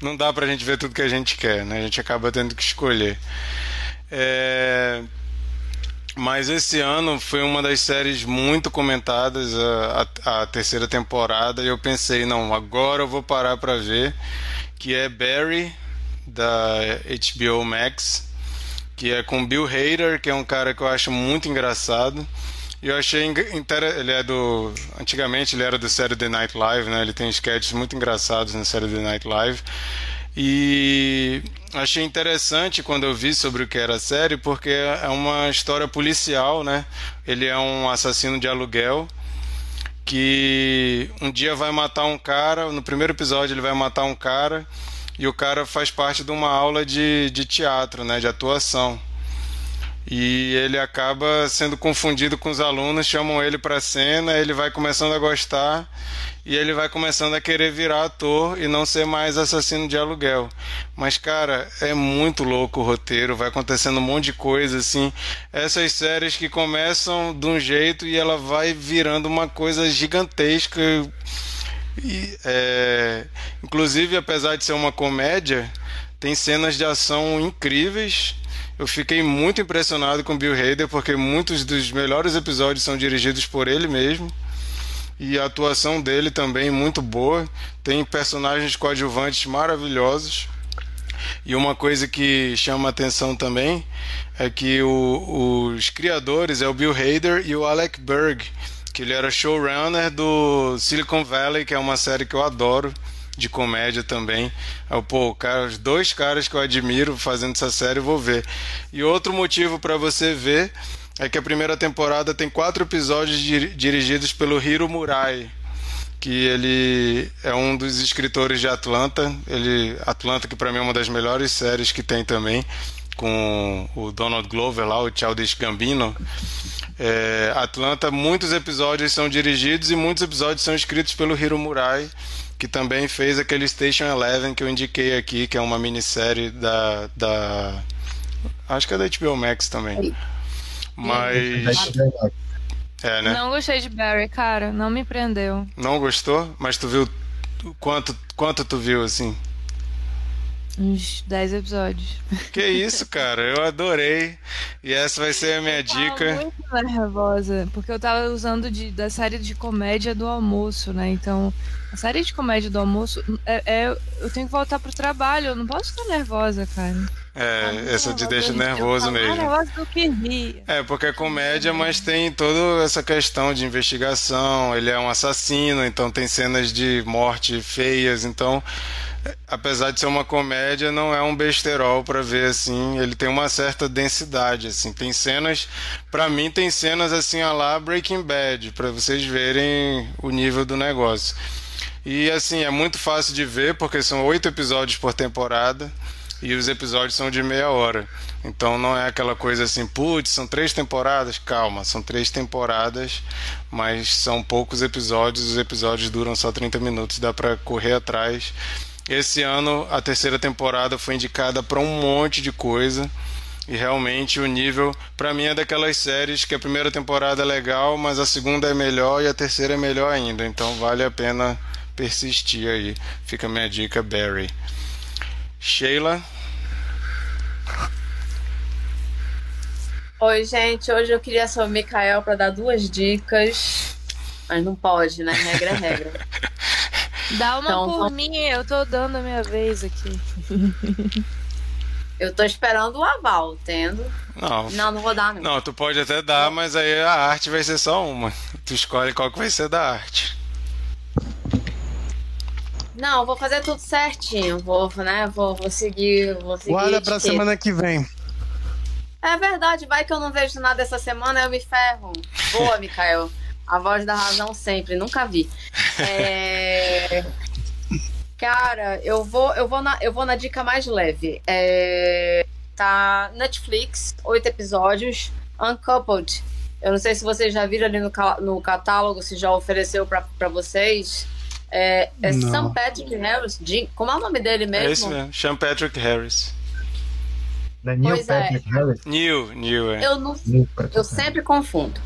Não dá pra gente ver tudo que a gente quer, né? A gente acaba tendo que escolher. É... Mas esse ano foi uma das séries muito comentadas, a, a, a terceira temporada, e eu pensei, não, agora eu vou parar para ver, que é Barry, da H B O Max, que é com Bill Hader, que é um cara que eu acho muito engraçado, e eu achei, ele é do, antigamente ele era do Saturday Night Live, né, ele tem sketches muito engraçados no Saturday Night Live, e achei interessante quando eu vi sobre o que era a série, porque é uma história policial, né? Ele é um assassino de aluguel que um dia vai matar um cara, no primeiro episódio ele vai matar um cara e o cara faz parte de uma aula de, de teatro, né? De atuação. E ele acaba sendo confundido com os alunos, chamam ele para a cena, ele vai começando a gostar e ele vai começando a querer virar ator e não ser mais assassino de aluguel. Mas, cara, é muito louco o roteiro, vai acontecendo um monte de coisa, assim. Essas séries que começam de um jeito e ela vai virando uma coisa gigantesca. E, é... Inclusive, apesar de ser uma comédia, tem cenas de ação incríveis. Eu fiquei muito impressionado com Bill Hader, porque muitos dos melhores episódios são dirigidos por ele mesmo. E a atuação dele também muito boa. Tem personagens coadjuvantes maravilhosos. E uma coisa que chama atenção também é que o, os criadores é o Bill Hader e o Alec Berg, que ele era showrunner do Silicon Valley, que é uma série que eu adoro, de comédia também. Eu, pô, cara, os dois caras que eu admiro fazendo essa série, eu vou ver. E outro motivo para você ver é que a primeira temporada tem quatro episódios dir- dirigidos pelo Hiro Murai, que ele é um dos escritores de Atlanta. Ele, Atlanta, que para mim é uma das melhores séries que tem também, com o Donald Glover lá, o Childish Gambino. É, Atlanta, muitos episódios são dirigidos e muitos episódios são escritos pelo Hiro Murai, que também fez aquele Station Eleven que eu indiquei aqui, que é uma minissérie da... da acho que é da H B O Max também. Mas... É, né? Não gostei de Barry, cara. Não me prendeu. Não gostou? Mas tu viu... Quanto, quanto tu viu, assim? Uns dez episódios. Que isso, cara. Eu adorei. E essa vai ser a minha eu dica. Eu tava muito nervosa, porque eu tava usando de, da série de comédia do almoço, né? Então, a série de comédia do almoço, é, é, eu tenho que voltar pro trabalho. Eu não posso ficar nervosa, cara. É, essa te deixa nervoso mesmo. É, porque é comédia, mas tem toda essa questão de investigação. Ele é um assassino, então tem cenas de morte feias. Então, apesar de ser uma comédia, não é um besterol pra ver, assim. Ele tem uma certa densidade, assim. Tem cenas, pra mim, tem cenas assim, a lá Breaking Bad, pra vocês verem o nível do negócio. E, assim, é muito fácil de ver, porque são oito episódios por temporada. E os episódios são de meia hora. Então não é aquela coisa assim, putz, são três temporadas? Calma, são três temporadas, mas são poucos episódios. Os episódios duram só trinta minutos, dá pra correr atrás. Esse ano a terceira temporada foi indicada pra um monte de coisa. E realmente o nível, pra mim, é daquelas séries que a primeira temporada é legal, mas a segunda é melhor e a terceira é melhor ainda. Então vale a pena persistir aí. Fica a minha dica, Barry. Sheila. Oi, gente, hoje eu queria só o Mikael para dar duas dicas, mas não pode, né? Regra é regra. Dá uma então, por vamos... mim, eu tô dando a minha vez aqui. Eu tô esperando o aval, entendo? Não, não, não vou dar mesmo. Não, tu pode até dar, mas aí a arte vai ser só uma. Tu escolhe qual que vai ser da arte. Não, vou fazer tudo certinho. Vou, né? Vou, vou seguir. Vou seguir. Guarda pra semana que vem. É verdade, vai que eu não vejo nada essa semana, eu me ferro. Boa, Mikael. A voz da razão sempre, nunca vi. É... Cara, eu vou, eu, vou na, eu vou na dica mais leve. É... Tá Netflix, oito episódios, Uncoupled. Eu não sei se vocês já viram ali no, no catálogo, se já ofereceu pra, pra vocês. É, é Sam Patrick Harris, Jim, como é o nome dele mesmo? É isso mesmo, Sam Patrick Harris. Da Neil pois Patrick é. Harris? Neil, Neil, é. Eu, não, Neil eu sempre confundo.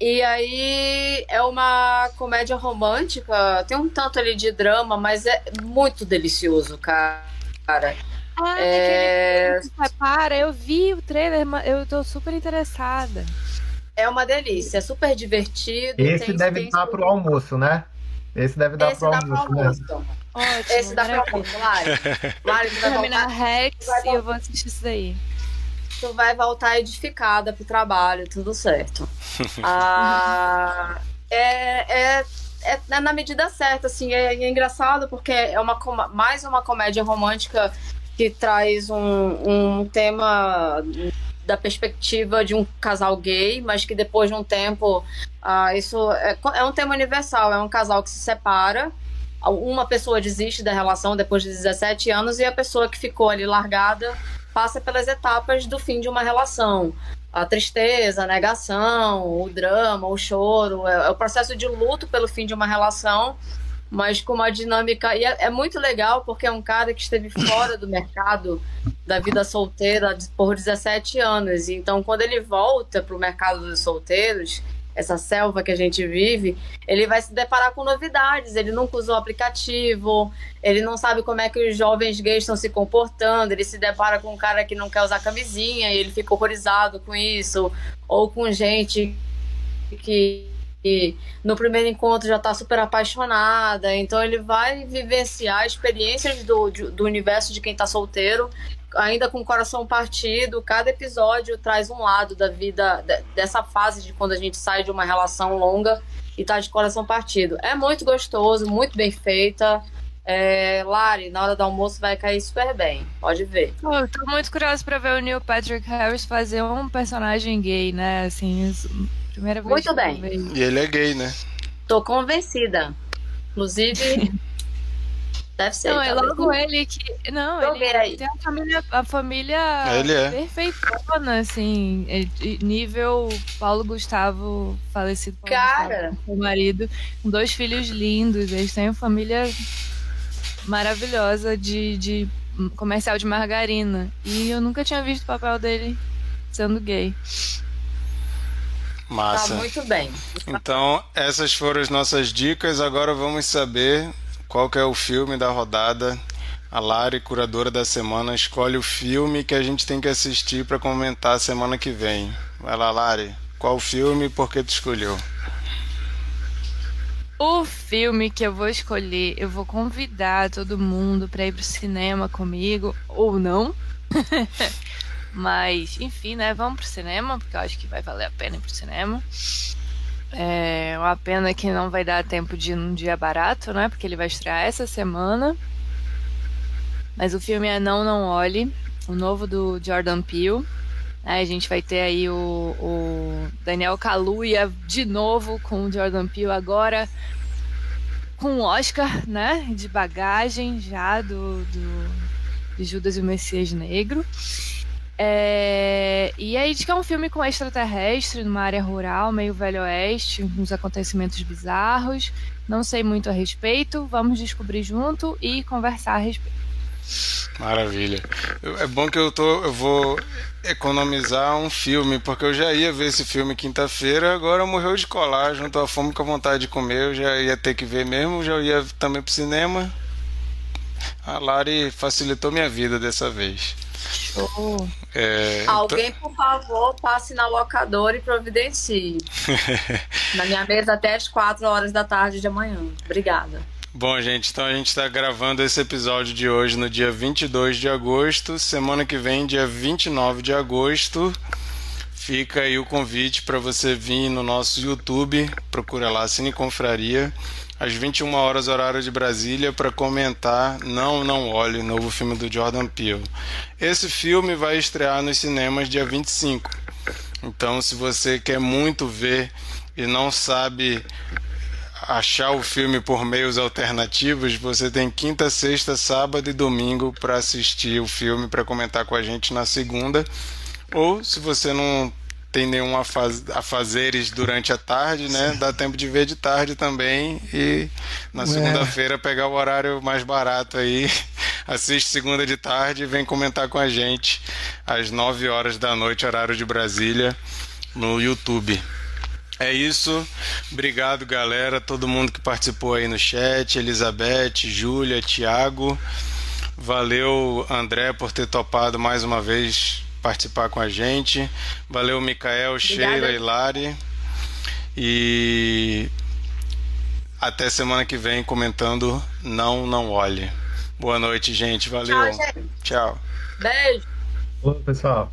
E aí é uma comédia romântica, tem um tanto ali de drama, mas é muito delicioso, cara. Ah, é... Para, eu vi o trailer, eu tô super interessada. É uma delícia, é super divertido. Esse tem, deve estar pro almoço, né? Esse deve dar para o almoço. Esse dá para o almoço, Lari. Lari, tu vai voltar. Rex, tu vai... eu vou assistir isso daí. Tu vai voltar edificada pro trabalho, tudo certo. ah, é, é, é, é na medida certa, assim. É, é engraçado porque é uma, mais uma comédia romântica que traz um, um tema da perspectiva de um casal gay, mas que depois de um tempo... Ah, isso é, é um tema universal, é um casal que se separa, uma pessoa desiste da relação depois de dezessete anos e a pessoa que ficou ali largada passa pelas etapas do fim de uma relação. A tristeza, a negação, o drama, o choro, é, é o processo de luto pelo fim de uma relação, mas com uma dinâmica... E é, é muito legal porque é um cara que esteve fora do mercado da vida solteira por dezessete anos. Então, quando ele volta para o mercado dos solteiros... essa selva que a gente vive, ele vai se deparar com novidades, ele nunca usou aplicativo, ele não sabe como é que os jovens gays estão se comportando, ele se depara com um cara que não quer usar camisinha e ele fica horrorizado com isso, ou com gente que, que no primeiro encontro já está super apaixonada, então ele vai vivenciar experiências do, do universo de quem está solteiro, ainda com o coração partido. Cada episódio traz um lado da vida, dessa fase de quando a gente sai de uma relação longa e tá de coração partido. É muito gostoso, muito bem feita. É, Lari, na hora do almoço vai cair super bem, pode ver. Oh, eu tô muito curiosa pra ver o Neil Patrick Harris fazer um personagem gay, né? Assim, isso, primeira vez. Muito bem. E ele é gay, né? Tô convencida. Inclusive, deve ser. Não, é logo ele que. Não, tô ele aí. Tem a família, a família é. perfeitona, assim, nível Paulo Gustavo, falecido Paulo Cara. Gustavo, o marido, com dois filhos lindos. Eles têm uma família maravilhosa de, de comercial de margarina. E eu nunca tinha visto o papel dele sendo gay. Massa. Tá muito bem. Então, essas foram as nossas dicas. Agora vamos saber qual que é o filme da rodada. A Lari, curadora da semana, escolhe o filme que a gente tem que assistir para comentar semana que vem. Vai lá, Lari. Qual filme e por que tu escolheu? O filme que eu vou escolher, eu vou convidar todo mundo para ir pro cinema comigo, ou não. Mas, enfim, né, vamos pro cinema, porque eu acho que vai valer a pena ir pro cinema. É uma pena que não vai dar tempo de ir num dia barato, né, porque ele vai estrear essa semana. Mas o filme é Não, Não Olhe, o novo do Jordan Peele. Aí a gente vai ter aí o, o Daniel Kaluuya de novo com o Jordan Peele, agora com o Oscar, né, de bagagem já do, do de Judas e o Messias Negro. É, e aí diz que é um filme com extraterrestre numa área rural, meio velho oeste, uns acontecimentos bizarros. Não sei muito a respeito, vamos descobrir junto e conversar a respeito. Maravilha. Eu, é bom que eu tô, eu vou economizar um filme, porque eu já ia ver esse filme quinta-feira, agora morreu de colar, junto à fome com a vontade de comer, eu já ia ter que ver mesmo, já ia também pro cinema. A Lari facilitou minha vida dessa vez. Show. É, Alguém, então... por favor, passe na locadora e providencie. Na minha mesa até as quatro horas da tarde de amanhã. Obrigada. Bom, gente, então a gente está gravando esse episódio de hoje no dia vinte e dois de agosto. Semana que vem, dia vinte e nove de agosto, fica aí o convite para você vir no nosso YouTube. Procura lá, Cine Confraria, às vinte e uma horas, horário de Brasília, para comentar Não, Não Olhe, novo filme do Jordan Peele. Esse filme vai estrear nos cinemas dia vinte e cinco. Então, se você quer muito ver e não sabe achar o filme por meios alternativos, você tem quinta, sexta, sábado e domingo para assistir o filme, para comentar com a gente na segunda. Ou, se você não tem nenhum afaz... afazeres durante a tarde, né? Sim. Dá tempo de ver de tarde também e na segunda-feira pegar o horário mais barato aí, assiste segunda de tarde e vem comentar com a gente às nove horas da noite, horário de Brasília, no YouTube. É isso, obrigado galera, todo mundo que participou aí no chat, Elizabeth, Júlia, Tiago, valeu André por ter topado mais uma vez participar com a gente. Valeu, Micael, Sheila e Lari. E até semana que vem comentando Não, Não Olhe. Boa noite, gente. Valeu. Tchau. Gente. Tchau. Beijo. Oi, pessoal.